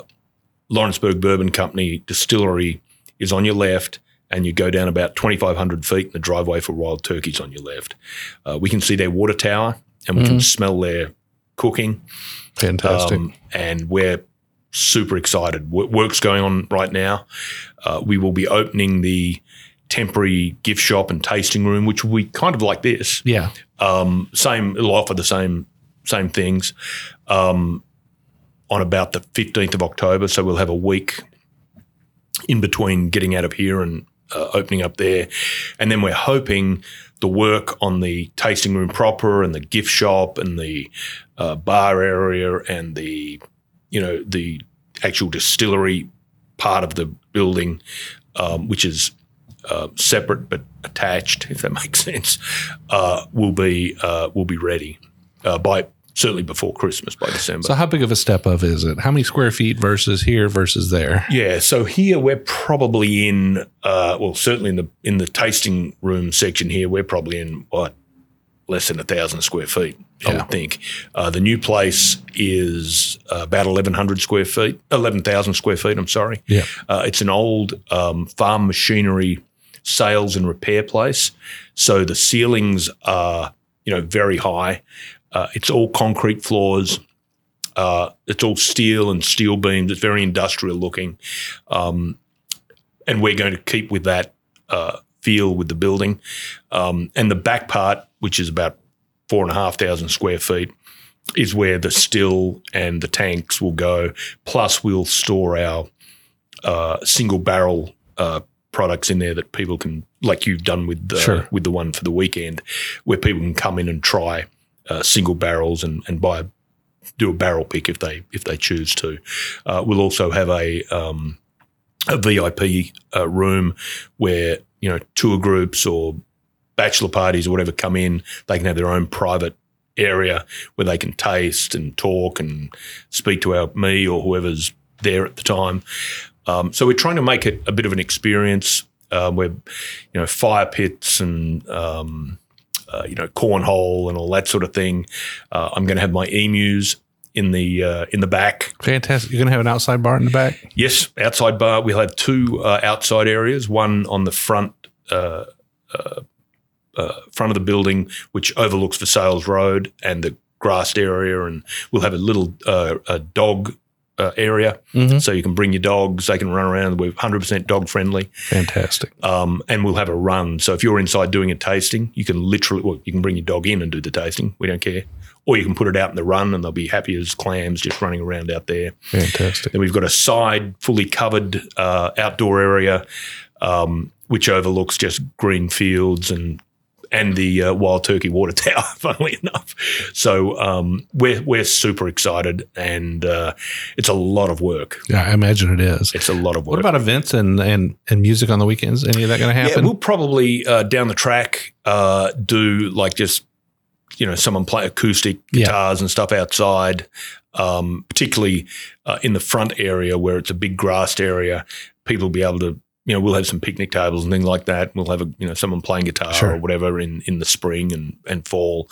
Lawrenceburg Bourbon Company distillery is on your left, and you go down about twenty-five hundred feet and the driveway for Wild Turkey's on your left. Uh, we can see their water tower and we mm-hmm. can smell their cooking. Fantastic. Um, and we're super excited. W- work's going on right now. Uh, we will be opening the temporary gift shop and tasting room, which will be kind of like this. Yeah. Um, same, it'll offer the same same things um, on about the fifteenth of October. So we'll have a week in between getting out of here and uh, opening up there. And then we're hoping the work on the tasting room proper and the gift shop and the uh, bar area and the, you know, the actual distillery part of the building, um, which is Uh, separate but attached, if that makes sense, uh, will be uh, will be ready uh, by certainly before Christmas, by December. So how big of a step up is it? How many square feet versus here versus there? Yeah, so here we're probably in, uh, well, certainly in the in the tasting room section here, we're probably in what less than a thousand square feet, yeah. I would think. Uh, the new place is uh, about eleven hundred square feet, eleven thousand square feet. I'm sorry. Yeah, uh, it's an old um, farm machinery sales and repair place. So the ceilings are, you know, very high. Uh, it's all concrete floors. Uh, it's all steel and steel beams. It's very industrial looking. Um, and we're going to keep with that uh, feel with the building. Um, and the back part, which is about four and a half thousand square feet, is where the still and the tanks will go. Plus we'll store our uh, single barrel uh products in there that people can, like you've done with the, sure. with the one for the weekend, where people can come in and try uh, single barrels and, and buy, do a barrel pick if they if they choose to. Uh, we'll also have a um, a V I P uh, room where, you know, tour groups or bachelor parties or whatever come in. They can have their own private area where they can taste and talk and speak to our me or whoever's there at the time. Um, so we're trying to make it a bit of an experience um, where, you know, fire pits and, um, uh, you know, cornhole and all that sort of thing. Uh, I'm going to have my emus in the uh, in the back. Fantastic. You're going to have an outside bar in the back? Yes, outside bar. We'll have two uh, outside areas, one on the front uh, uh, uh, front of the building, which overlooks Versailles Road and the grassed area, and we'll have a little uh, a dog Uh, area, mm-hmm. so you can bring your dogs. They can run around. We're one hundred percent dog friendly. Fantastic. Um, and we'll have a run. So if you're inside doing a tasting, you can literally, well, you can bring your dog in and do the tasting. We don't care. Or you can put it out in the run, and they'll be happy as clams just running around out there. Fantastic. Then we've got a side, fully covered uh, outdoor area, um, which overlooks just green fields and and the uh, Wild Turkey water tower. Funnily enough, so um, we're we're super excited, and uh, it's a lot of work. Yeah, I imagine it is. It's a lot of work. What about events and and, and music on the weekends? Any of that going to happen? Yeah, we'll probably uh, down the track uh, do like just you know, someone play acoustic guitars yeah. and stuff outside, um, particularly uh, in the front area where it's a big grassed area. People will be able to, you know, we'll have some picnic tables and things like that. We'll have, a, you know, someone playing guitar sure. or whatever in, in the spring and, and fall.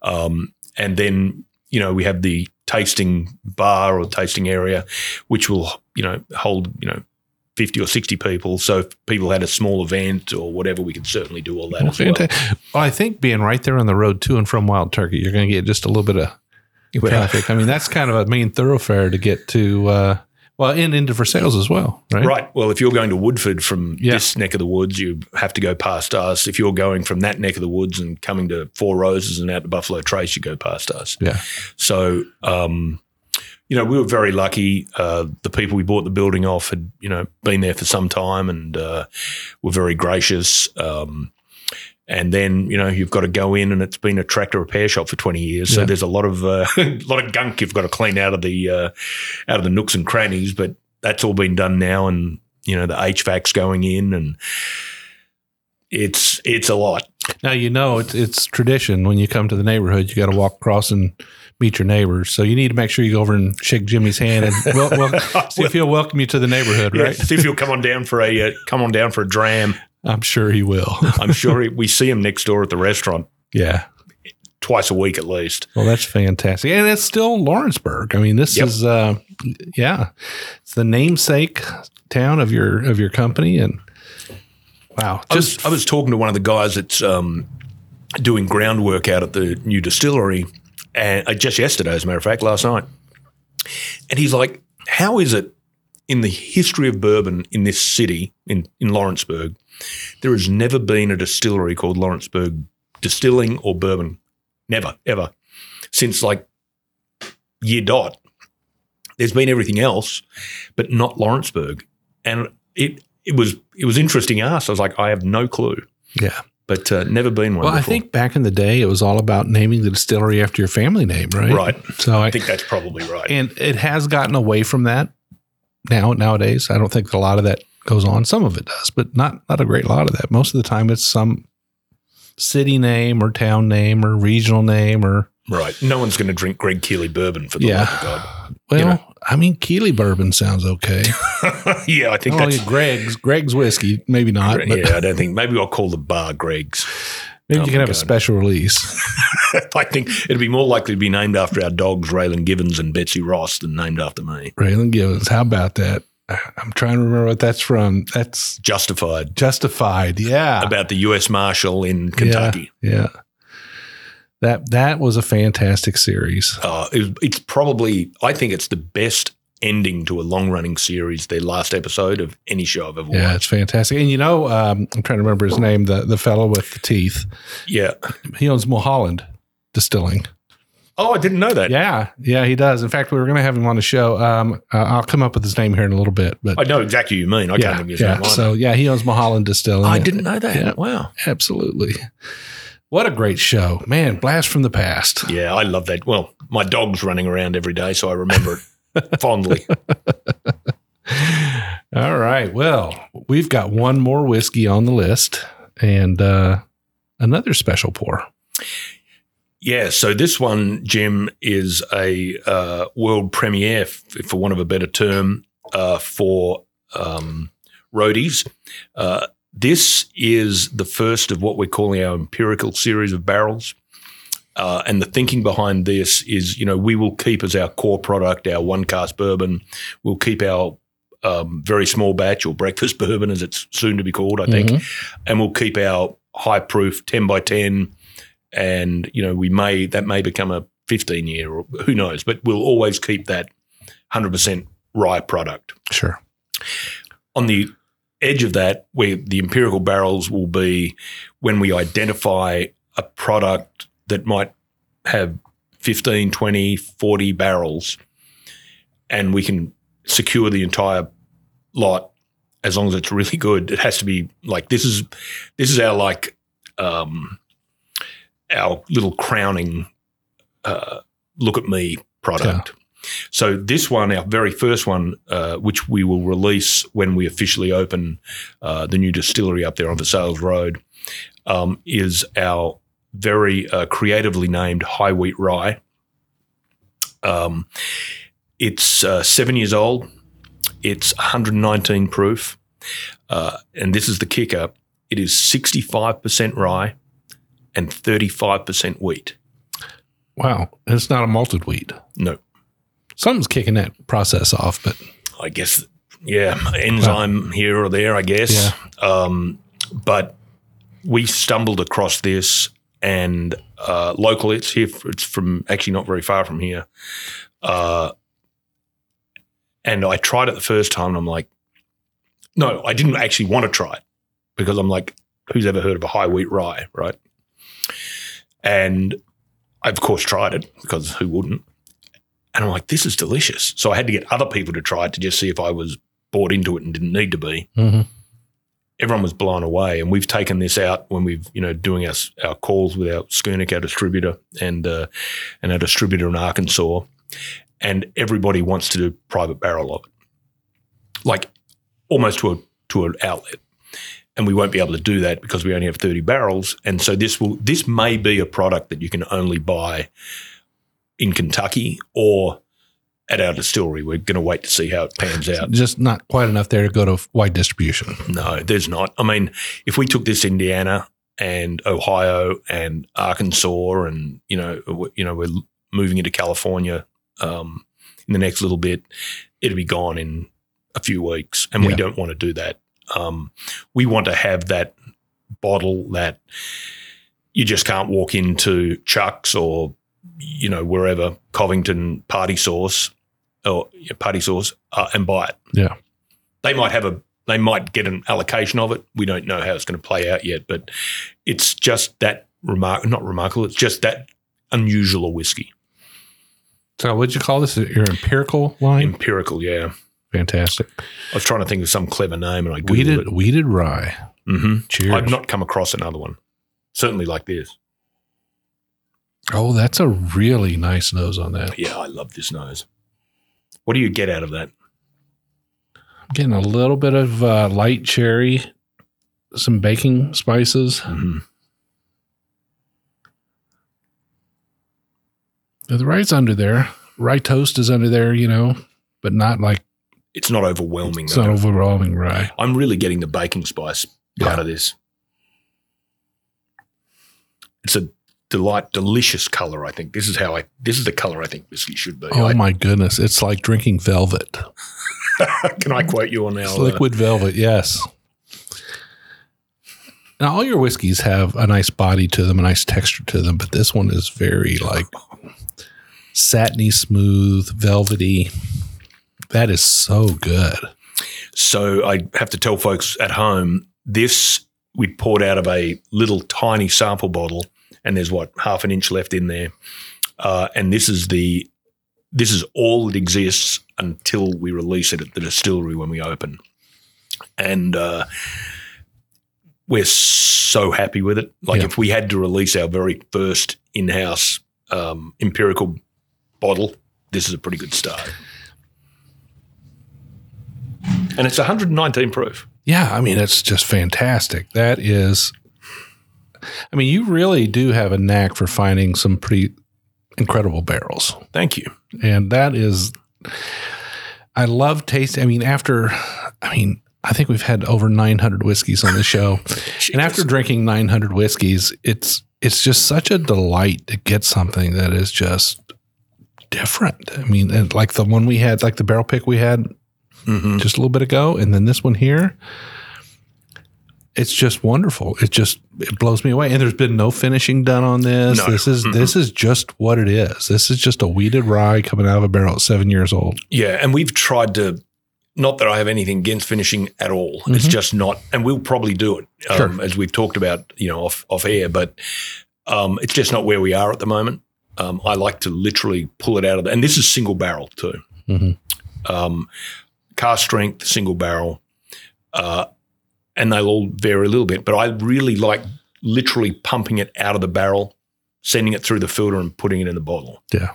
Um, and then, you know, we have the tasting bar or tasting area, which will, you know, hold, you know, fifty or sixty people. So if people had a small event or whatever, we could certainly do all that well, as well. well. I think being right there on the road to and from Wild Turkey, you're going to get just a little bit of traffic. I mean, that's kind of a main thoroughfare to get to, uh, well, and into Versailles as well, right? Right. Well, if you're going to Woodford from yeah. this neck of the woods, you have to go past us. If you're going from that neck of the woods and coming to Four Roses and out to Buffalo Trace, you go past us. Yeah. So, um, you know, we were very lucky. Uh, the people we bought the building off had, you know, been there for some time and uh, were very gracious. Um, and then, you know, you've got to go in, and it's been a tractor repair shop for twenty years. So yeah. there's a lot of uh, a lot of gunk you've got to clean out of the uh, out of the nooks and crannies. But that's all been done now, and you know the H V A C's going in, and it's it's a lot. Now, you know, it's, it's tradition when you come to the neighborhood, you got to walk across and meet your neighbors. So you need to make sure you go over and shake Jimmy's hand and well, well, see if he'll welcome you to the neighborhood, right? Yeah, see if he'll come on down for a uh, come on down for a dram. I'm sure he will. I'm sure he, we see him next door at the restaurant. Yeah, twice a week at least. Well, that's fantastic, and it's still Lawrenceburg. I mean, this yep. is uh, yeah, it's the namesake town of your of your company and. Wow. Just I was, I was talking to one of the guys that's um, doing groundwork out at the new distillery and uh, just yesterday, as a matter of fact, last night. And he's like, how is it in the history of bourbon in this city, in, in Lawrenceburg, there has never been a distillery called Lawrenceburg Distilling or Bourbon? Never, ever. Since like year dot. There's been everything else, but not Lawrenceburg. And it... It was it was interesting asked. I was like, I have no clue. Yeah. But uh, never been one well, before. Well, I think back in the day, it was all about naming the distillery after your family name, right? Right. So I, I think that's probably right. And it has gotten away from that now nowadays. I don't think a lot of that goes on. Some of it does, but not, not a great lot of that. Most of the time, it's some city name or town name or regional name or – Right. No one's going to drink Greg Keeley bourbon for the yeah. love of God. Well, you know? I mean, Keeley bourbon sounds okay. yeah, I think oh, that's yeah, Greg's. Greg's whiskey, maybe not. Greg, yeah, I don't think. Maybe I'll call the bar Greg's. Maybe oh, you can have God. a special release. I think it'd be more likely to be named after our dogs, Raylan Givens and Betsy Ross, than named after me. Raylan Givens. How about that? I'm trying to remember what that's from. That's Justified. Justified. Yeah, about the U S Marshal in Kentucky. Yeah. yeah. That that was a fantastic series. Uh, it, it's probably, I think it's the best ending to a long-running series, the last episode of any show I've ever watched. Yeah, it's fantastic. And, you know, um, I'm trying to remember his name, the, the fellow with the teeth. Yeah. He owns Mulholland Distilling. Oh, I didn't know that. Yeah. Yeah, he does. In fact, we were going to have him on the show. Um, uh, I'll come up with his name here in a little bit. But I know exactly what you mean. I yeah, can't remember his yeah. name. So, yeah, he owns Mulholland Distilling. I didn't know that. Yeah, wow. Absolutely. What a great show. Man, blast from the past. Yeah, I love that. Well, my dog's running around every day, so I remember it fondly. All right. Well, we've got one more whiskey on the list and uh, another special pour. Yeah, so this one, Jim, is a uh, world premiere, f- for want of a better term, uh, for um, roadies. Uh This is the first of what we're calling our empirical series of barrels. Uh, and the thinking behind this is, you know, we will keep as our core product our one-cask bourbon. We'll keep our um, very small batch or breakfast bourbon, as it's soon to be called, I think. Mm-hmm. And we'll keep our high-proof ten by ten. And, you know, we may that may become a fifteen-year or who knows. But we'll always keep that one hundred percent rye product. Sure. On the edge of that, where the empirical barrels will be when we identify a product that might have fifteen, twenty, forty barrels, and we can secure the entire lot as long as it's really good. It has to be like this is this is our like um, our little crowning uh, look at me product. Yeah. So this one, our very first one, uh, which we will release when we officially open uh, the new distillery up there on Versailles Road, um, is our very uh, creatively named high wheat rye. Um, it's uh, seven years old. It's one hundred nineteen proof. Uh, and this is the kicker. It is sixty-five percent rye and thirty-five percent wheat. Wow. And it's not a malted wheat. No. Something's kicking that process off, but. I guess, yeah, enzyme well, here or there, I guess. Yeah. Um, but we stumbled across this and uh, locally, it's here, it's from actually not very far from here. Uh, and I tried it the first time and I'm like, no, I didn't actually want to try it because I'm like, who's ever heard of a high wheat rye, right? And I, of course, tried it because who wouldn't? And I'm like, this is delicious. So I had to get other people to try it to just see if I was bought into it and didn't need to be. Mm-hmm. Everyone was blown away. And we've taken this out when we've, you know, doing our our calls with our Skurnik, our distributor, and, uh, and our distributor in Arkansas. And everybody wants to do private barrel of it, like almost to a to an outlet. And we won't be able to do that because we only have thirty barrels. And so this will this may be a product that you can only buy in Kentucky or at our distillery. We're going to wait to see how it pans out. Just not quite enough there to go to wide distribution. No, there's not. I mean, if we took this Indiana and Ohio and Arkansas and, you know, you know, we're moving into California um, in the next little bit, it'll be gone in a few weeks. And yeah. we don't want to do that. Um, we want to have that bottle that you just can't walk into Chuck's or, you know, wherever, Covington Party Source or yeah, Party Source uh, and buy it. Yeah. They might have a, they might get an allocation of it. We don't know how it's going to play out yet, but it's just that remark, not remarkable, it's just that unusual a whiskey. So what'd you call this? Your empirical line? Empirical, yeah. Fantastic. I was trying to think of some clever name and I Googled weeded, it. Weeded rye. Mm-hmm. Cheers. I've not come across another one, certainly like this. Oh, that's a really nice nose on that. Yeah, I love this nose. What do you get out of that? I'm getting a little bit of uh, light cherry, some baking spices. Mm-hmm. The rye's under there. Rye toast is under there, you know, but not like. It's not overwhelming. It's though. Not overwhelming rye. I'm really getting the baking spice part yeah. of this. It's a. Delight, delicious color. I think this is how I. This is the color I think whiskey should be. Oh I, my goodness! It's like drinking velvet. Can I quote you on now? Liquid uh, velvet, yes. Now all your whiskeys have a nice body to them, a nice texture to them, but this one is very like satiny, smooth, velvety. That is so good. So I have to tell folks at home this we poured out of a little tiny sample bottle. And there's what half an inch left in there, uh, and this is the this is all that exists until we release it at the distillery when we open, and uh, we're so happy with it. Like yeah. if we had to release our very first in-house um, empirical bottle, this is a pretty good start, and it's one hundred nineteen proof. Yeah, I mean it's just fantastic. That is. I mean, you really do have a knack for finding some pretty incredible barrels. Thank you. And that is, I love tasting. I mean, after, I mean, I think we've had over nine hundred whiskeys on the show. And after drinking nine hundred whiskeys, it's, it's just such a delight to get something that is just different. I mean, and like the one we had, like the barrel pick we had mm-hmm. just a little bit ago. And then this one here. It's just wonderful. It just it blows me away. And there's been no finishing done on this. No. This is mm-hmm. this is just what it is. This is just a weeded rye coming out of a barrel at seven years old. Yeah, and we've tried to – not that I have anything against finishing at all. Mm-hmm. It's just not – and we'll probably do it um, sure. as we've talked about, you know, off, off air. But um, it's just not where we are at the moment. Um, I like to literally pull it out of – and this is single barrel too. Mm-hmm. Um, cast strength, single barrel. Uh And they'll all vary a little bit, but I really like literally pumping it out of the barrel, sending it through the filter and putting it in the bottle. Yeah.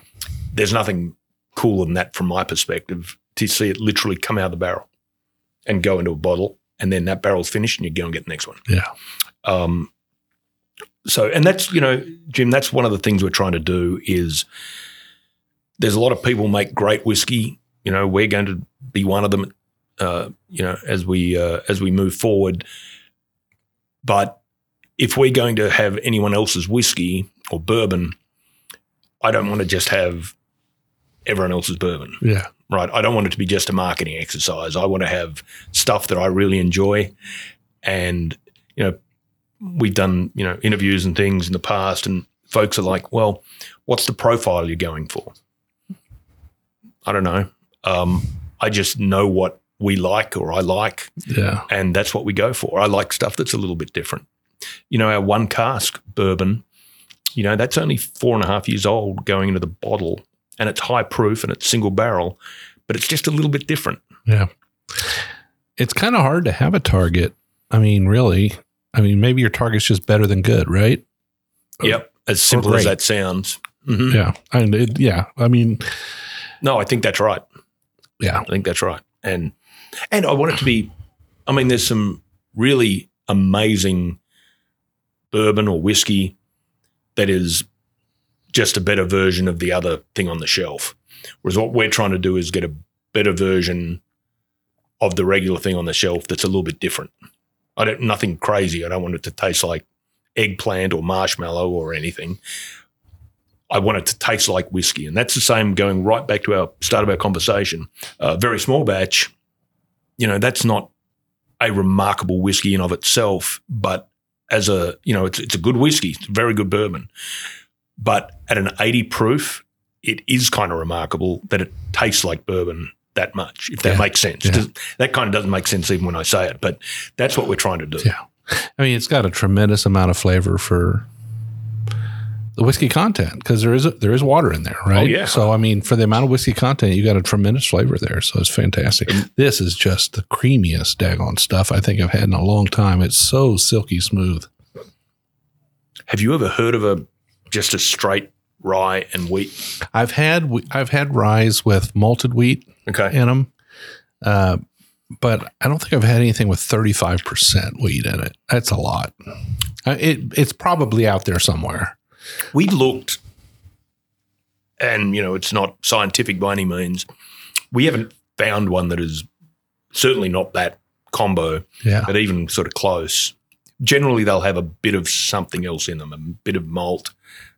There's nothing cooler than that from my perspective to see it literally come out of the barrel and go into a bottle and then that barrel's finished and you go and get the next one. Yeah. Um, So, and that's, you know, Jim, that's one of the things we're trying to do is there's a lot of people make great whiskey. You know, we're going to be one of them, uh, you know, as we uh, as we move forward. But if we're going to have anyone else's whiskey or bourbon, I don't want to just have everyone else's bourbon. Yeah. Right. I don't want it to be just a marketing exercise. I want to have stuff that I really enjoy. And, you know, we've done, you know, interviews and things in the past, and folks are like, well, what's the profile you're going for? I don't know. Um, I just know what we like or I like. Yeah. And that's what we go for. I like stuff that's a little bit different. You know, our one cask bourbon, you know, that's only four and a half years old going into the bottle, and it's high proof and it's single barrel, but it's just a little bit different. Yeah. It's kind of hard to have a target. I mean, really, I mean, maybe your target's just better than good, right? Yep. As simple as that sounds. Mm-hmm. Yeah. And it, yeah. I mean, no, I think that's right. Yeah. I think that's right. And, and I want it to be, I mean, there's some really amazing bourbon or whiskey that is just a better version of the other thing on the shelf. Whereas what we're trying to do is get a better version of the regular thing on the shelf that's a little bit different. I don't, nothing crazy. I don't want it to taste like eggplant or marshmallow or anything. I want it to taste like whiskey. And that's the same going right back to our start of our conversation. Uh, very small batch, you know, that's not a remarkable whiskey in of itself, but as a, you know, it's it's a good whiskey, it's a very good bourbon. But at an eighty proof, it is kind of remarkable that it tastes like bourbon that much, if that yeah. makes sense. Yeah. That kind of doesn't make sense even when I say it, but that's what we're trying to do. Yeah. I mean, it's got a tremendous amount of flavor for the whiskey content, because there is a, there is water in there, right? Oh, yeah. So, I mean, for the amount of whiskey content, you got a tremendous flavor there, so it's fantastic. And this is just the creamiest daggone stuff I think I've had in a long time. It's so silky smooth. Have you ever heard of a just a straight rye and wheat? I've had I've had ryes with malted wheat okay. in them, uh, but I don't think I've had anything with thirty-five percent wheat in it. That's a lot. It, it's probably out there somewhere. We looked, and, you know, it's not scientific by any means. We haven't found one that is certainly not that combo, yeah. but even sort of close. Generally, they'll have a bit of something else in them, a bit of malt,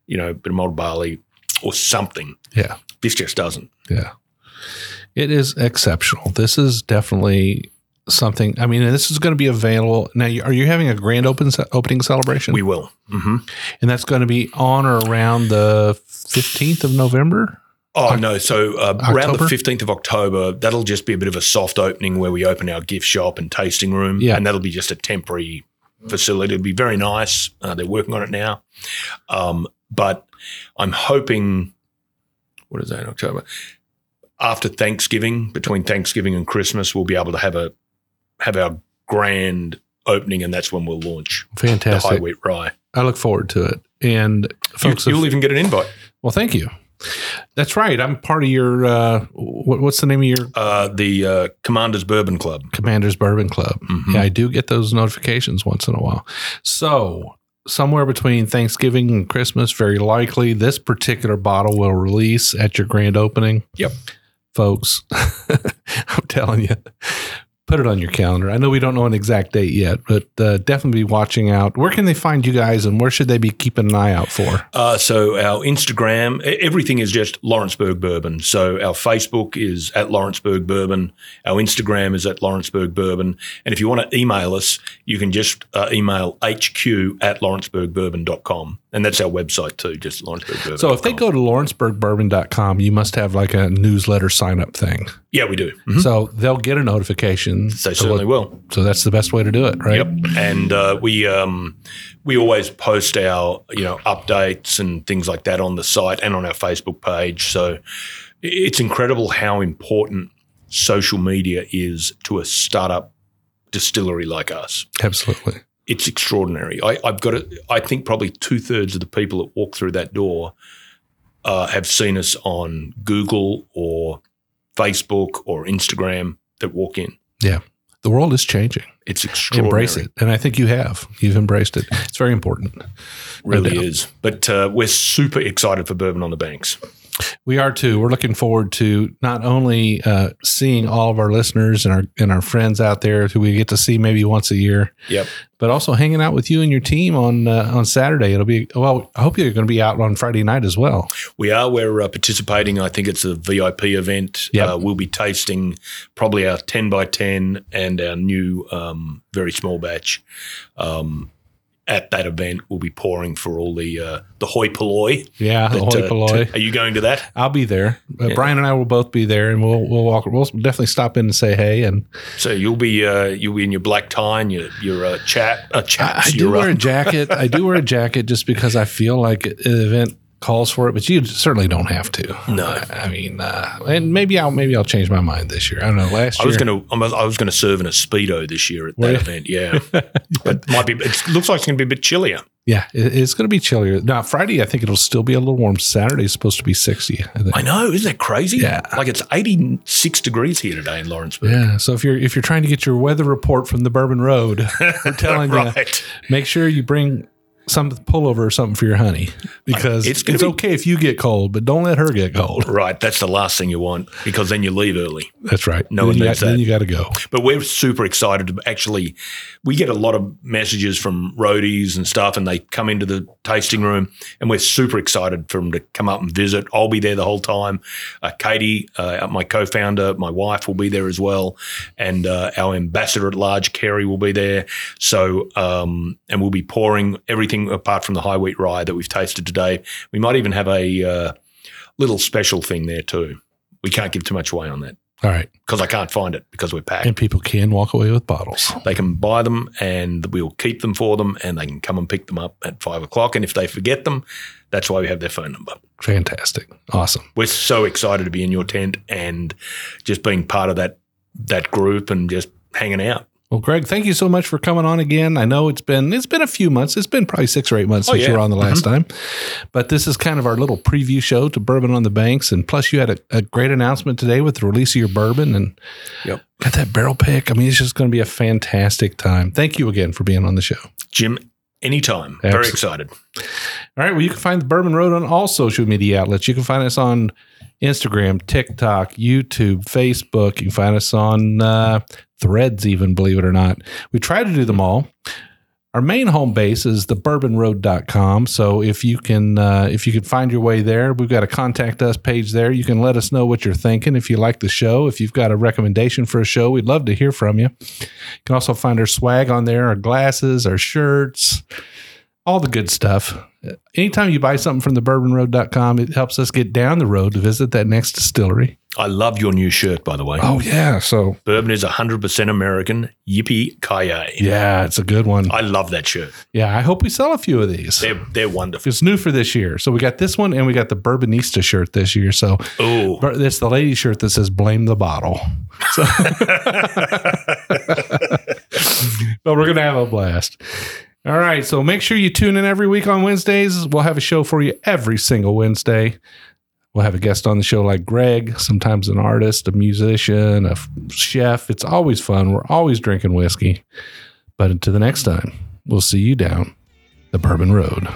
you know, a bit of malted barley or something. Yeah. This just doesn't. Yeah. It is exceptional. This is definitely something. I mean, this is going to be available. Now, are you having a grand open opening celebration? We will. Mm-hmm. And that's going to be on or around the fifteenth of November? Oh, Oct- no. So uh, around the fifteenth of October, that'll just be a bit of a soft opening where we open our gift shop and tasting room. Yeah. And that'll be just a temporary facility. It'll be very nice. Uh, they're working on it now. Um, but I'm hoping, what is that in October? After Thanksgiving, between Thanksgiving and Christmas, we'll be able to have a have our grand opening, and that's when we'll launch Fantastic. The high wheat rye. I look forward to it. And folks, you, you'll if, even get an invite. Well, thank you. That's right. I'm part of your, uh, what, what's the name of your? Uh, the uh, Commander's Bourbon Club. Commander's Bourbon Club. Mm-hmm. Yeah, I do get those notifications once in a while. So somewhere between Thanksgiving and Christmas, very likely, this particular bottle will release at your grand opening. Yep. Folks, I'm telling you, put it on your calendar. I know we don't know an exact date yet, but uh, definitely be watching out. Where can they find you guys, and where should they be keeping an eye out for? Uh, so our Instagram, everything is just Lawrenceburg Bourbon. So our Facebook is at Lawrenceburg Bourbon. Our Instagram is at Lawrenceburg Bourbon. And if you want to email us, you can just uh, email H Q at Lawrenceburg Bourbon dot com. And that's our website too, just Lawrenceburg Bourbon. So if they go to Lawrenceburg Bourbon dot com, you must have like a newsletter sign-up thing. Yeah, we do. Mm-hmm. So they'll get a notification. They certainly look, will. So that's the best way to do it, right? Yep. And uh, we um, we always post our, you know, updates and things like that on the site and on our Facebook page. So it's incredible how important social media is to a startup distillery like us. Absolutely. It's extraordinary. I, I've got it. I think probably two thirds of the people that walk through that door uh, have seen us on Google or Facebook or Instagram that walk in. Yeah, the world is changing. It's extraordinary. Embrace it. And I think you have. You've embraced it. It's very important. Really no is. But uh, we're super excited for Bourbon on the Banks. We are too. We're looking forward to not only uh, seeing all of our listeners and our and our friends out there who we get to see maybe once a year, yep, but also hanging out with you and your team on uh, on Saturday. It'll be well. I hope you're going to be out on Friday night as well. We are. We're uh, participating. I think it's a V I P event. Yep. Uh, we'll be tasting probably our ten by ten and our new um, very small batch. Um, At that event, we'll be pouring for all the uh, the hoi polloi. Yeah, that, the hoi polloi. Uh, t- are you going to that? I'll be there. Uh, yeah. Brian and I will both be there, and we'll we'll walk. We'll definitely stop in and say hey. And so you'll be uh, you'll be in your black tie and your your uh, chat. Uh, chaps, I, I do wear up. a jacket. I do wear a jacket just because I feel like an event calls for it, but you certainly don't have to. No, I, I mean, uh, and maybe I'll maybe I'll change my mind this year. I don't know. Last year, I was going to I was going to serve in a Speedo this year at that event. Yeah, but might be. It looks like it's going to be a bit chillier. Yeah, it's going to be chillier. Now, Friday, I think it'll still be a little warm. Saturday is supposed to be sixty. I think. I know. Isn't that crazy? Yeah. Like it's eighty-six degrees here today in Lawrenceburg. Yeah. So if you're if you're trying to get your weather report from the Bourbon Road, we're telling right. you, make sure you bring some pullover or something for your honey, because it's, it's be, okay if you get cold, but don't let her get cold. Right. That's the last thing you want, because then you leave early. That's right. No then one needs that. Then you got to go. But we're super excited to actually – we get a lot of messages from roadies and stuff, and they come into the tasting room, and we're super excited for them to come up and visit. I'll be there the whole time. Uh, Katie, uh, my co-founder, my wife will be there as well, and uh, our ambassador at large, Kerry, will be there. So um, – and we'll be pouring everything apart from the high wheat rye that we've tasted today. We might even have a uh, little special thing there too. We can't give too much away on that. All right. Because I can't find it because we're packed. And people can walk away with bottles. They can buy them, and we'll keep them for them, and they can come and pick them up at five o'clock. And if they forget them, that's why we have their phone number. Fantastic. Awesome. We're so excited to be in your tent and just being part of that that group and just hanging out. Well, Greg, thank you so much for coming on again. I know it's been it's been a few months. It's been probably six or eight months oh, since yeah. you were on the last mm-hmm. time. But this is kind of our little preview show to Bourbon on the Banks. And plus, you had a, a great announcement today with the release of your bourbon and yep. got that barrel pick. I mean, it's just going to be a fantastic time. Thank you again for being on the show. Jim, anytime. Absolutely. Very excited. All right. Well, you can find the Bourbon Road on all social media outlets. You can find us on Instagram, TikTok, YouTube, Facebook. You can find us on uh, Threads, even, believe it or not. We try to do them all. Our main home base is the bourbon road dot com. So if you can uh, if you can find your way there, we've got a contact us page there. You can let us know what you're thinking. If you like the show, if you've got a recommendation for a show, we'd love to hear from you. You can also find our swag on there, our glasses, our shirts, all the good stuff. Anytime you buy something from the bourbon road dot com, it helps us get down the road to visit that next distillery. I love your new shirt, by the way. Oh, yeah. So bourbon is one hundred percent American. Yippee-ki-yay. Yeah, it's a good one. I love that shirt. Yeah, I hope we sell a few of these. They're, they're wonderful. It's new for this year. So we got this one, and we got the Bourbonista shirt this year. So Ooh. It's the lady shirt that says, blame the bottle. So but we're going to have a blast. All right, so make sure you tune in every week on Wednesdays. We'll have a show for you every single Wednesday. We'll have a guest on the show like Greg, sometimes an artist, a musician, a chef. It's always fun. We're always drinking whiskey. But until the next time, we'll see you down the Bourbon Road.